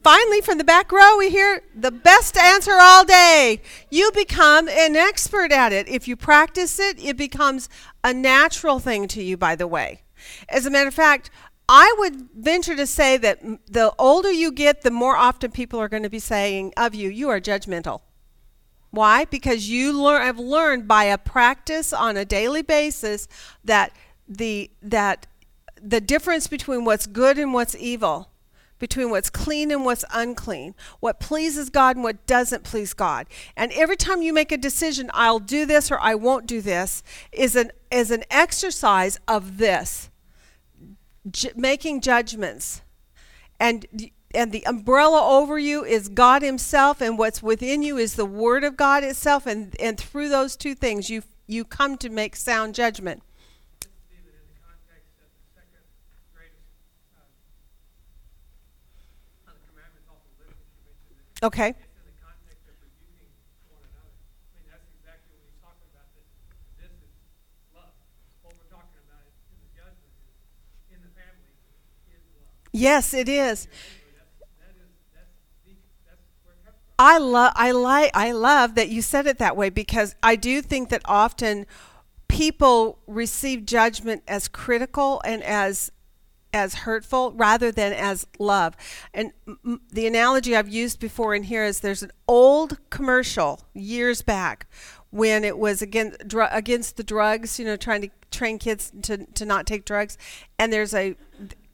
Finally, from the back row, we hear the best answer all day. You become an expert at it. If you practice it, it becomes a natural thing to you, by the way. As a matter of fact, I would venture to say that the older you get, the more often people are going to be saying of you, you are judgmental. Why? Because you have learned by a practice on a daily basis that the difference between what's good and what's evil, between what's clean and what's unclean, what pleases God and what doesn't please God. And every time you make a decision, I'll do this or I won't do this, is an exercise of this, making judgments. And the umbrella over you is God himself, and what's within you is the word of God itself, and through those two things, you come to make sound judgment. Okay. It's in the context of rebuking one another. I mean, that's exactly what he's talking about. This is love. What we're talking about is in the judgment, in the family, is love. Yes, it is. I love that you said it that way, because I do think that often people receive judgment as critical and as hurtful rather than as love. And the analogy I've used before in here is there's an old commercial years back when it was against the drugs, trying to train kids to not take drugs. And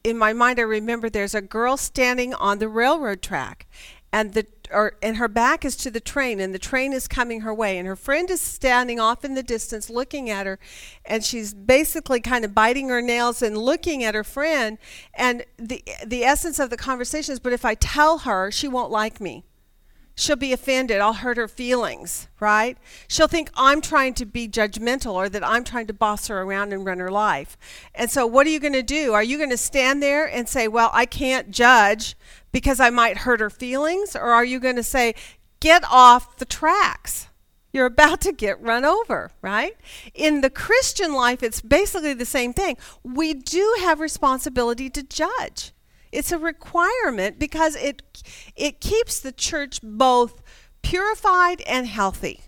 in my mind, I remember there's a girl standing on the railroad track, and her back is to the train, and the train is coming her way, and her friend is standing off in the distance looking at her, and she's basically kind of biting her nails and looking at her friend, and the essence of the conversation is, but if I tell her, she won't like me. She'll be offended. I'll hurt her feelings, right? She'll think I'm trying to be judgmental or that I'm trying to boss her around and run her life. And so what are you going to do? Are you going to stand there and say, well, I can't judge because I might hurt her feelings? Or are you going to say, get off the tracks? You're about to get run over, right? In the Christian life, it's basically the same thing. We do have responsibility to judge. It's a requirement because it keeps the church both purified and healthy.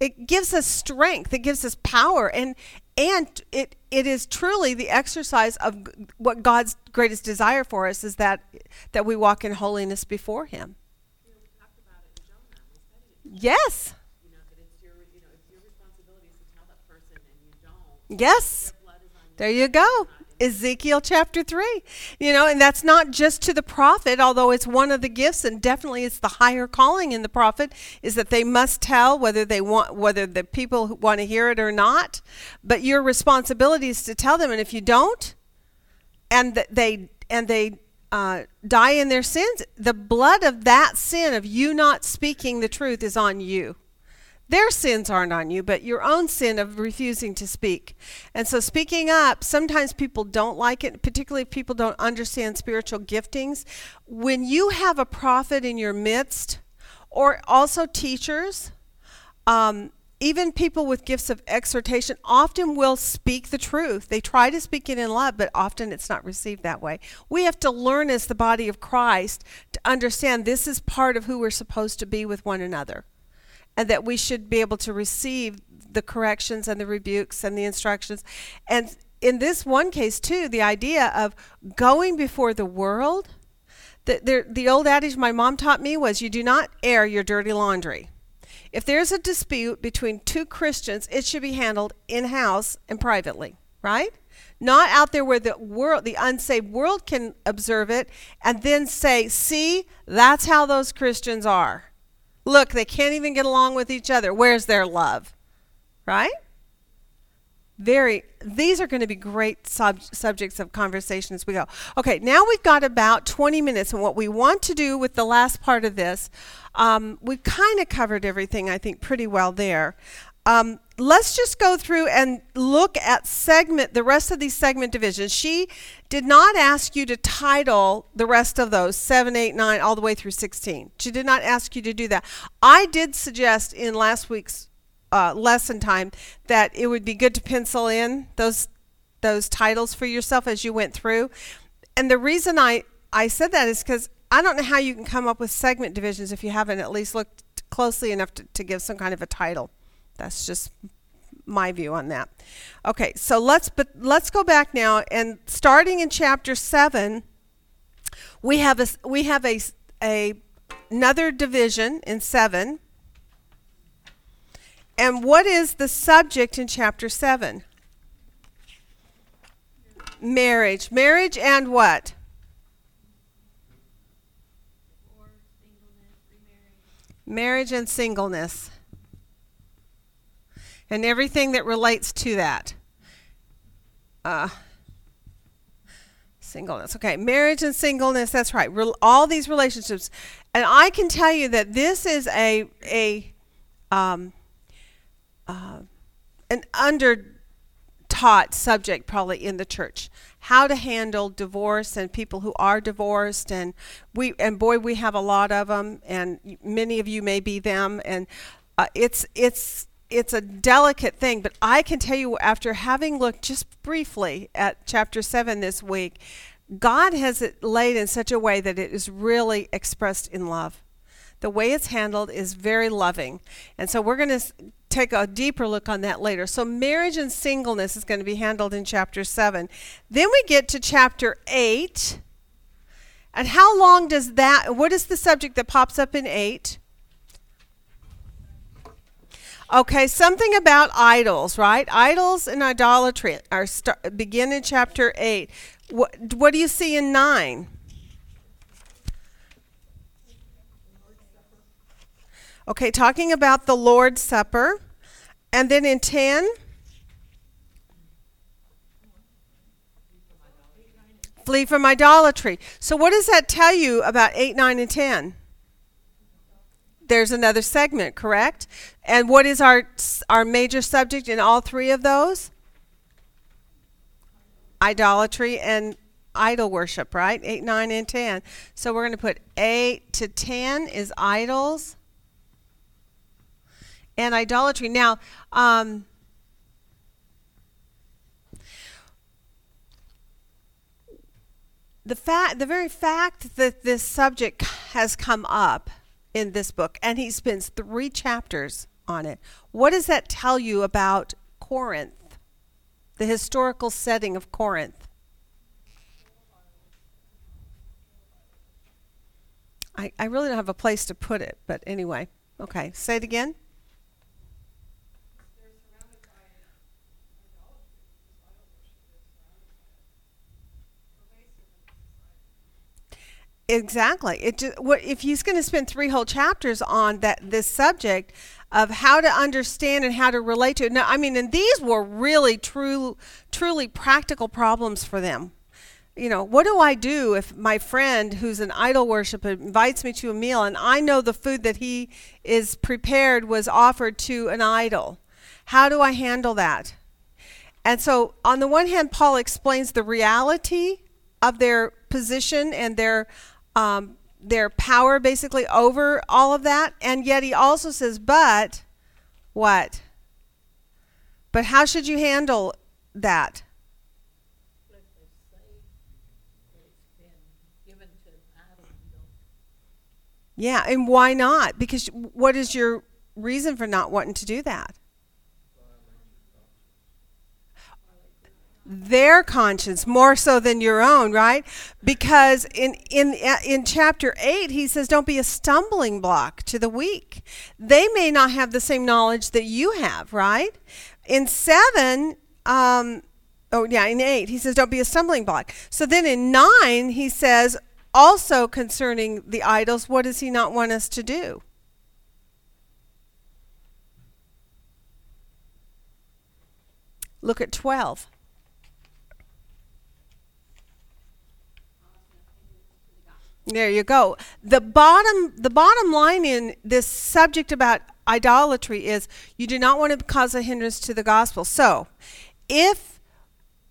It gives us strength, it gives us power, and it is truly the exercise of what God's greatest desire for us is that we walk in holiness before him. We talked about it in Jonah. We studied it. Yes. That it's your responsibility to tell that person, and you don't. Yes. Their blood is on you. There you go. Ezekiel chapter 3, and that's not just to the prophet, although it's one of the gifts, and definitely it's the higher calling in the prophet is that they must tell whether the people want to hear it or not. But your responsibility is to tell them, and if you don't, and they die in their sins, the blood of that sin of you not speaking the truth is on you. Their sins aren't on you, but your own sin of refusing to speak. And so speaking up, sometimes people don't like it, particularly if people don't understand spiritual giftings. When you have a prophet in your midst, or also teachers, even people with gifts of exhortation often will speak the truth. They try to speak it in love, but often it's not received that way. We have to learn as the body of Christ to understand this is part of who we're supposed to be with one another. And that we should be able to receive the corrections and the rebukes and the instructions. And in this one case, too, the idea of going before the world, the old adage my mom taught me was, you do not air your dirty laundry. If there's a dispute between two Christians, it should be handled in-house and privately, right? Not out there where the world, the unsaved world can observe it and then say, see, that's how those Christians are. Look, they can't even get along with each other. Where's their love? Right? These are going to be great subjects of conversation as we go. Okay, now we've got about 20 minutes, and what we want to do with the last part of this, we've kind of covered everything, I think, pretty well there. Let's just go through and look at the rest of these segment divisions. She did not ask you to title the rest of those, 7, 8, 9, all the way through 16. She did not ask you to do that. I did suggest in last week's lesson time that it would be good to pencil in those titles for yourself as you went through. And the reason I said that is because I don't know how you can come up with segment divisions if you haven't at least looked closely enough to give some kind of a title. That's just my view on that. Okay, so let's go back now, and starting in chapter 7, we have another division in 7. And what is the subject in chapter 7? Marriage. Marriage and what? Or singleness, remarriage. Marriage and singleness. And everything that relates to that. Singleness. Okay, marriage and singleness, that's right. All these relationships. And I can tell you that this is an under-taught subject probably in the church. How to handle divorce and people who are divorced, and boy we have a lot of them, and many of you may be them, and it's a delicate thing. But I can tell you, after having looked just briefly at chapter 7 this week, God has it laid in such a way that it is really expressed in love. The way it's handled is very loving. And so we're going to take a deeper look on that later. So marriage and singleness is going to be handled in chapter 7. Then we get to chapter 8. And how long does that, what is the subject that pops up in 8? Okay, something about idols, right? Idols and idolatry begin in chapter 8. What do you see in 9? Okay, talking about the Lord's Supper. And then in 10, flee from idolatry. So what does that tell you about 8, 9, and 10? There's another segment, correct? And what is our major subject in all three of those? Idolatry and idol worship, right? 8, 9, and 10. So we're going to put 8 to 10 is idols and idolatry. Now, the very fact that this subject has come up in this book, and he spends 3 chapters on it, what does that tell you about Corinth, the historical setting of Corinth? I really don't have a place to put it, but anyway. Okay, say it again. Exactly. If he's going to spend 3 whole chapters on this subject of how to understand and how to relate to it. Now, I mean, and these were really truly practical problems for them. You know, what do I do if my friend who's an idol worshiper invites me to a meal and I know the food that he is prepared was offered to an idol? How do I handle that? And so on the one hand, Paul explains the reality of their position and their power basically over all of that. And yet he also says, but what? But how should you handle that? Let us say it's been given to idols. Yeah, and why not? Because what is your reason for not wanting to do that? Their conscience more so than your own, right? Because in chapter 8 he says, don't be a stumbling block to the weak. They may not have the same knowledge that you have, right? In 7 Oh, yeah, in 8, he says, don't be a stumbling block. So then in 9, he says, also concerning the idols, what does he not want us to do? Look at 12. There you go. The bottom line in this subject about idolatry is you do not want to cause a hindrance to the gospel. So if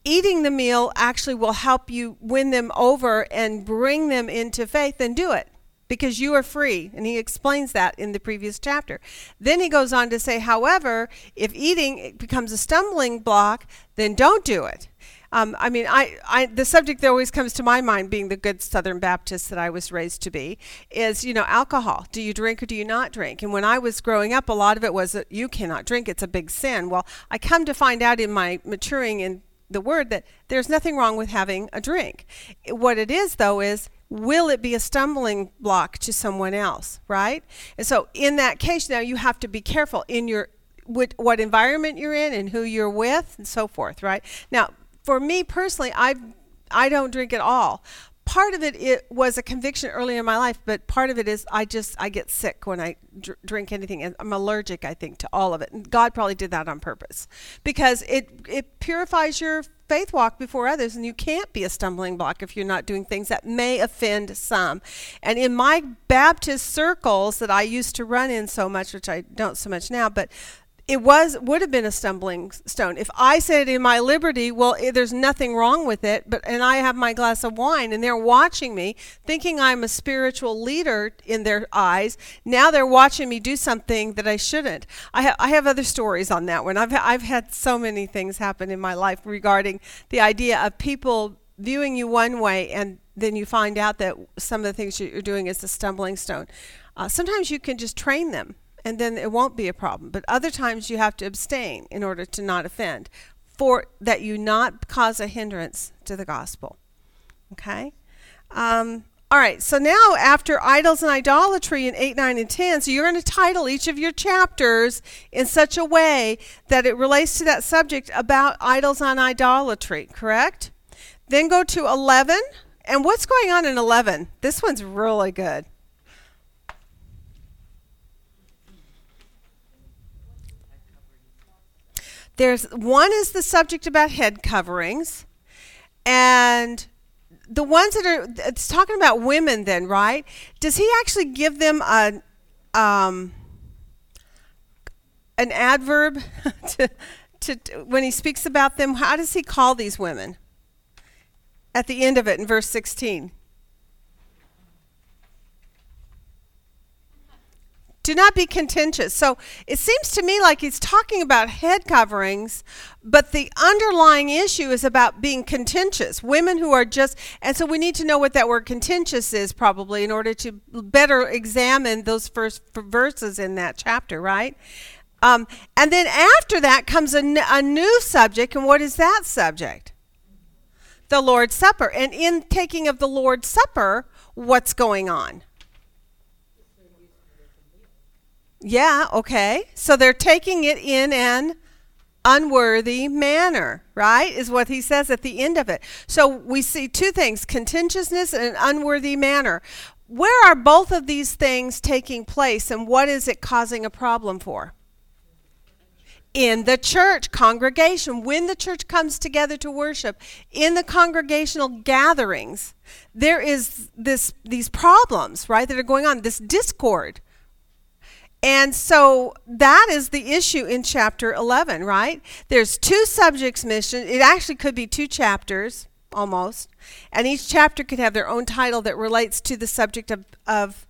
eating the meal actually will help you win them over and bring them into faith, then do it, because you are free. And he explains that in the previous chapter. Then he goes on to say, however, if eating becomes a stumbling block, then don't do it. The subject that always comes to my mind, being the good Southern Baptist that I was raised to be, is, alcohol. Do you drink or do you not drink? And when I was growing up, a lot of it was that you cannot drink. It's a big sin. Well, I come to find out in my maturing in the word that there's nothing wrong with having a drink. What it is, though, is will it be a stumbling block to someone else, right? And so in that case, now you have to be careful in what environment you're in and who you're with and so forth, right? Now, for me personally, I don't drink at all. Part of it was a conviction early in my life, but part of it is I get sick when I drink anything, and I'm allergic, I think, to all of it. And God probably did that on purpose, because it purifies your faith walk before others, and you can't be a stumbling block if you're not doing things that may offend some. And in my Baptist circles that I used to run in so much, which I don't so much now, but it would have been a stumbling stone. If I said in my liberty, well, there's nothing wrong with it, and I have my glass of wine, and they're watching me, thinking I'm a spiritual leader in their eyes. Now they're watching me do something that I shouldn't. I have other stories on that one. I've had so many things happen in my life regarding the idea of people viewing you one way, and then you find out that some of the things you're doing is a stumbling stone. Sometimes you can just train them, and then it won't be a problem. But other times you have to abstain in order to not offend, for that you not cause a hindrance to the gospel. Okay? All right, so now after idols and idolatry in 8, 9, and 10, so you're going to title each of your chapters in such a way that it relates to that subject about idols and idolatry, correct? Then go to 11. And what's going on in 11? This one's really good. One is the subject about head coverings, and the ones that it's talking about women then, right? Does he actually give them an adverb to when he speaks about them? How does he call these women? At the end of it in verse 16. Do not be contentious. So it seems to me like he's talking about head coverings, but the underlying issue is about being contentious. Women who are and so we need to know what that word contentious is probably in order to better examine those first verses in that chapter, right? And then after that comes a new subject, and what is that subject? The Lord's Supper. And in taking of the Lord's Supper, what's going on? Yeah, okay. So they're taking it in an unworthy manner, right, is what he says at the end of it. So we see two things, contentiousness and an unworthy manner. Where are both of these things taking place, and what is it causing a problem for? In the church congregation. When the church comes together to worship, in the congregational gatherings, there is these problems, right, that are going on, this discord. And so that is the issue in chapter 11, right? There's two subjects mentioned. It actually could be two chapters, almost. And each chapter could have their own title that relates to the subject of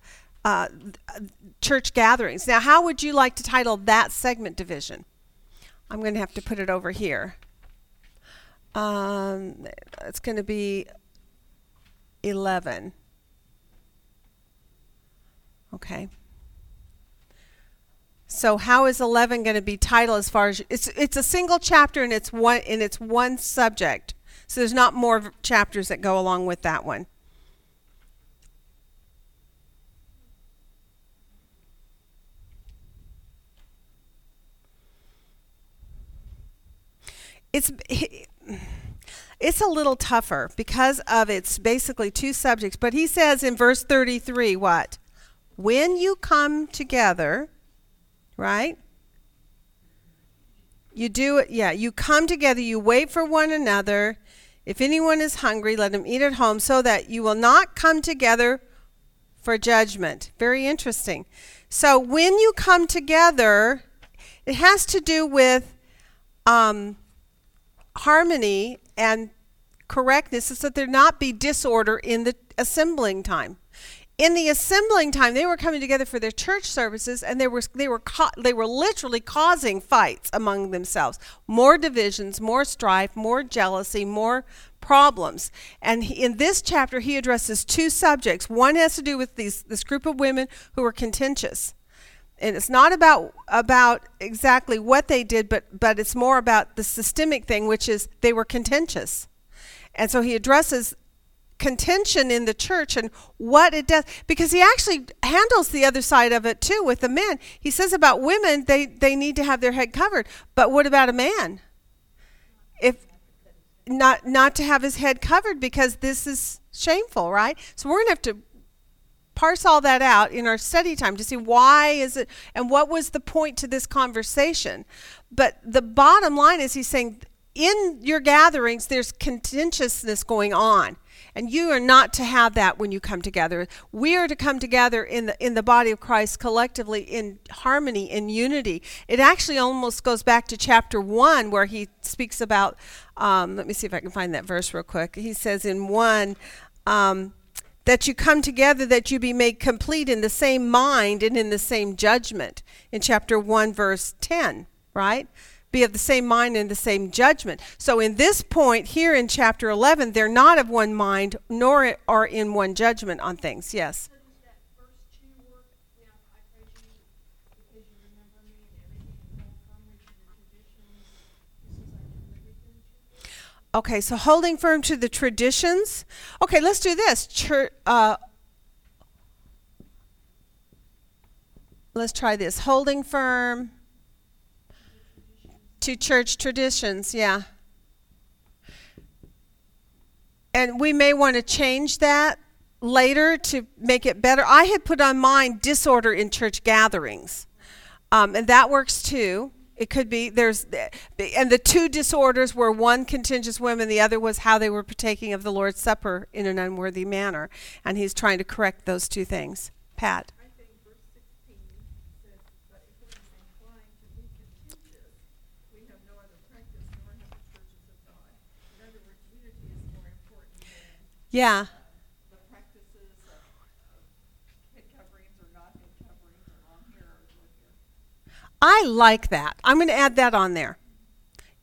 church gatherings. Now, how would you like to title that segment division? I'm going to have to put it over here. It's going to be 11. Okay. So how is 11 going to be titled as far as it's a single chapter, and it's one subject. So there's not more chapters that go along with that one. It's It's a little tougher because of it's basically two subjects. But he says in verse 33, what? When you come together, right? You do it, yeah, you come together, you wait for one another. If anyone is hungry, let him eat at home, so that you will not come together for judgment. Very interesting. So when you come together, it has to do with harmony and correctness, is that there not be disorder in the assembling time. In the assembling time, they were coming together for their church services, and they were literally causing fights among themselves, more divisions, more strife, more jealousy, more problems. And in this chapter, he addresses two subjects. One has to do with this group of women who were contentious, and it's not about exactly what they did, but it's more about the systemic thing, which is they were contentious, and so he addresses contention in the church and what it does, because he actually handles the other side of it too with the men. He says about women, they need to have their head covered, but what about a man? If not to have his head covered, because this is shameful, right? So we're gonna have to parse all that out in our study time to see why is it and what was the point to this conversation. But the bottom line is he's saying in your gatherings there's contentiousness going on. And you are not to have that when you come together. We are to come together in the body of Christ collectively in harmony, in unity. It actually almost goes back to chapter 1 where he speaks about, let me see if I can find that verse real quick. He says in 1, that you come together, that you be made complete in the same mind and in the same judgment. In chapter 1, verse 10, right? Be of the same mind and the same judgment. So in this point here in chapter 11, they're not of one mind, nor are in one judgment on things. Yes. Okay, so holding firm to the traditions. Okay, let's do this. Let's try this. Holding firm to church traditions, yeah. And we may want to change that later to make it better. I had put on mine disorder in church gatherings, and that works too. It could be and the two disorders were one contentious women, the other was how they were partaking of the Lord's Supper in an unworthy manner, and he's trying to correct those two things. Pat. Yeah. The practices of head coverings or not head coverings or long hair or short hair. I like that. I'm going to add that on there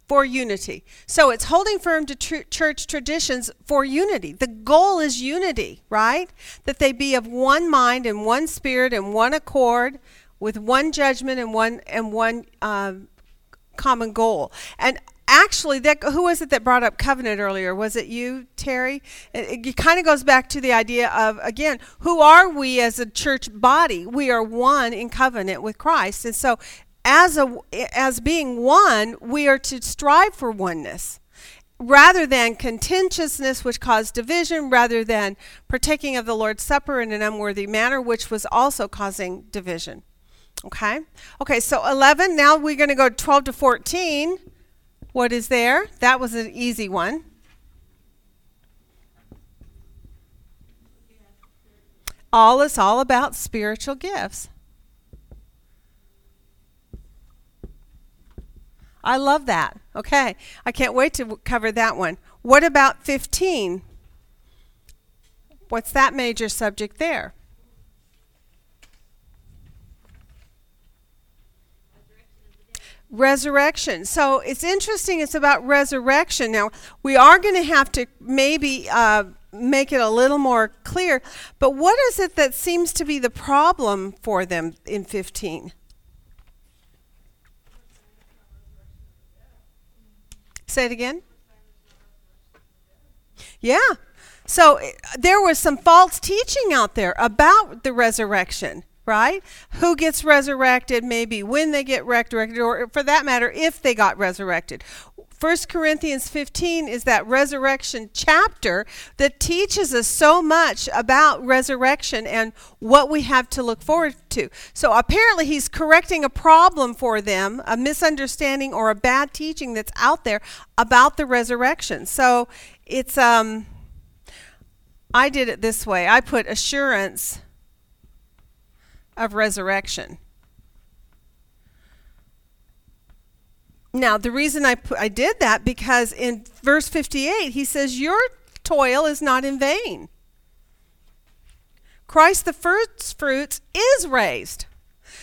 for unity. So it's holding firm to church traditions for unity. The goal is unity, right? That they be of one mind and one spirit and one accord, with one judgment and one common goal. And actually, who was it that brought up covenant earlier? Was it you, Terry? It kind of goes back to the idea of, again, who are we as a church body? We are one in covenant with Christ. And so as being one, we are to strive for oneness rather than contentiousness, which caused division, rather than partaking of the Lord's Supper in an unworthy manner, which was also causing division. Okay? Okay, so 11. Now we're going to go 12 to 14. What is there? That was an easy one. All is all about spiritual gifts. I love that. Okay. I can't wait to cover that one. What about 15? What's that major subject there? Resurrection. So it's interesting, it's about resurrection. Now, we are going to have to maybe make it a little more clear, but what is it that seems to be the problem for them in 15? Say it again? Yeah. So there was some false teaching out there about the resurrection. Right? Who gets resurrected, maybe when they get resurrected, or for that matter, if they got resurrected. 1 Corinthians 15 is that resurrection chapter that teaches us so much about resurrection and what we have to look forward to. So apparently he's correcting a problem for them, a misunderstanding or a bad teaching that's out there about the resurrection. So it's, I did it this way. I put assurance of resurrection. Now, the reason I did that, because in verse 58, he says, your toil is not in vain. Christ the first fruits is raised.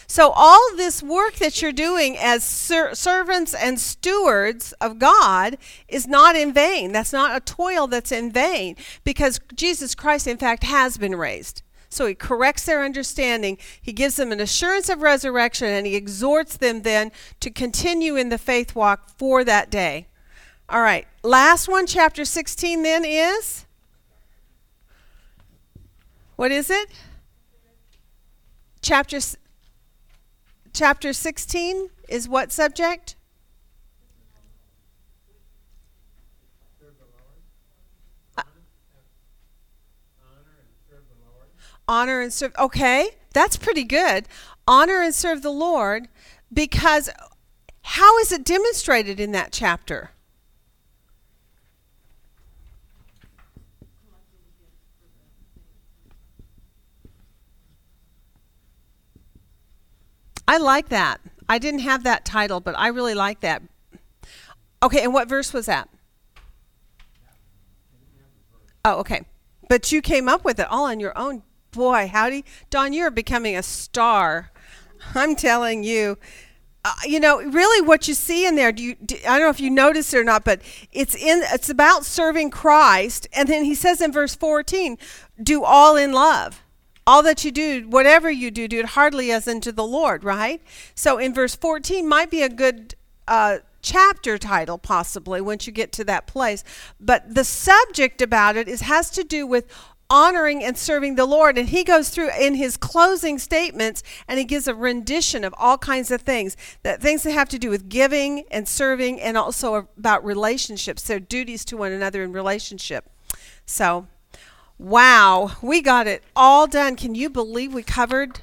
So all this work that you're doing as servants and stewards of God is not in vain. That's not a toil that's in vain, because Jesus Christ, in fact, has been raised. So he corrects their understanding. He gives them an assurance of resurrection, and he exhorts them then to continue in the faith walk for that day. All right, last one, chapter 16 then is, what is it? Chapter 16 is what subject? Honor and serve. Okay, that's pretty good. Honor and serve the Lord, because how is it demonstrated in that chapter? I like that. I didn't have that title, but I really like that. Okay, and what verse was that? Oh, okay. But you came up with it all on your own. Boy, howdy. Don, you're becoming a star. I'm telling you. You know, really what you see in there, I don't know if you noticed it or not, but it's about serving Christ. And then he says in verse 14, do all in love. All that you do, whatever you do, do it heartily as unto the Lord, right? So in verse 14 might be a good chapter title possibly once you get to that place. But the subject about it has to do with honoring and serving the Lord. And he goes through in his closing statements, and he gives a rendition of all kinds of things that have to do with giving and serving, and also about relationships, their duties to one another in relationship. So, wow, we got it all done. Can you believe we covered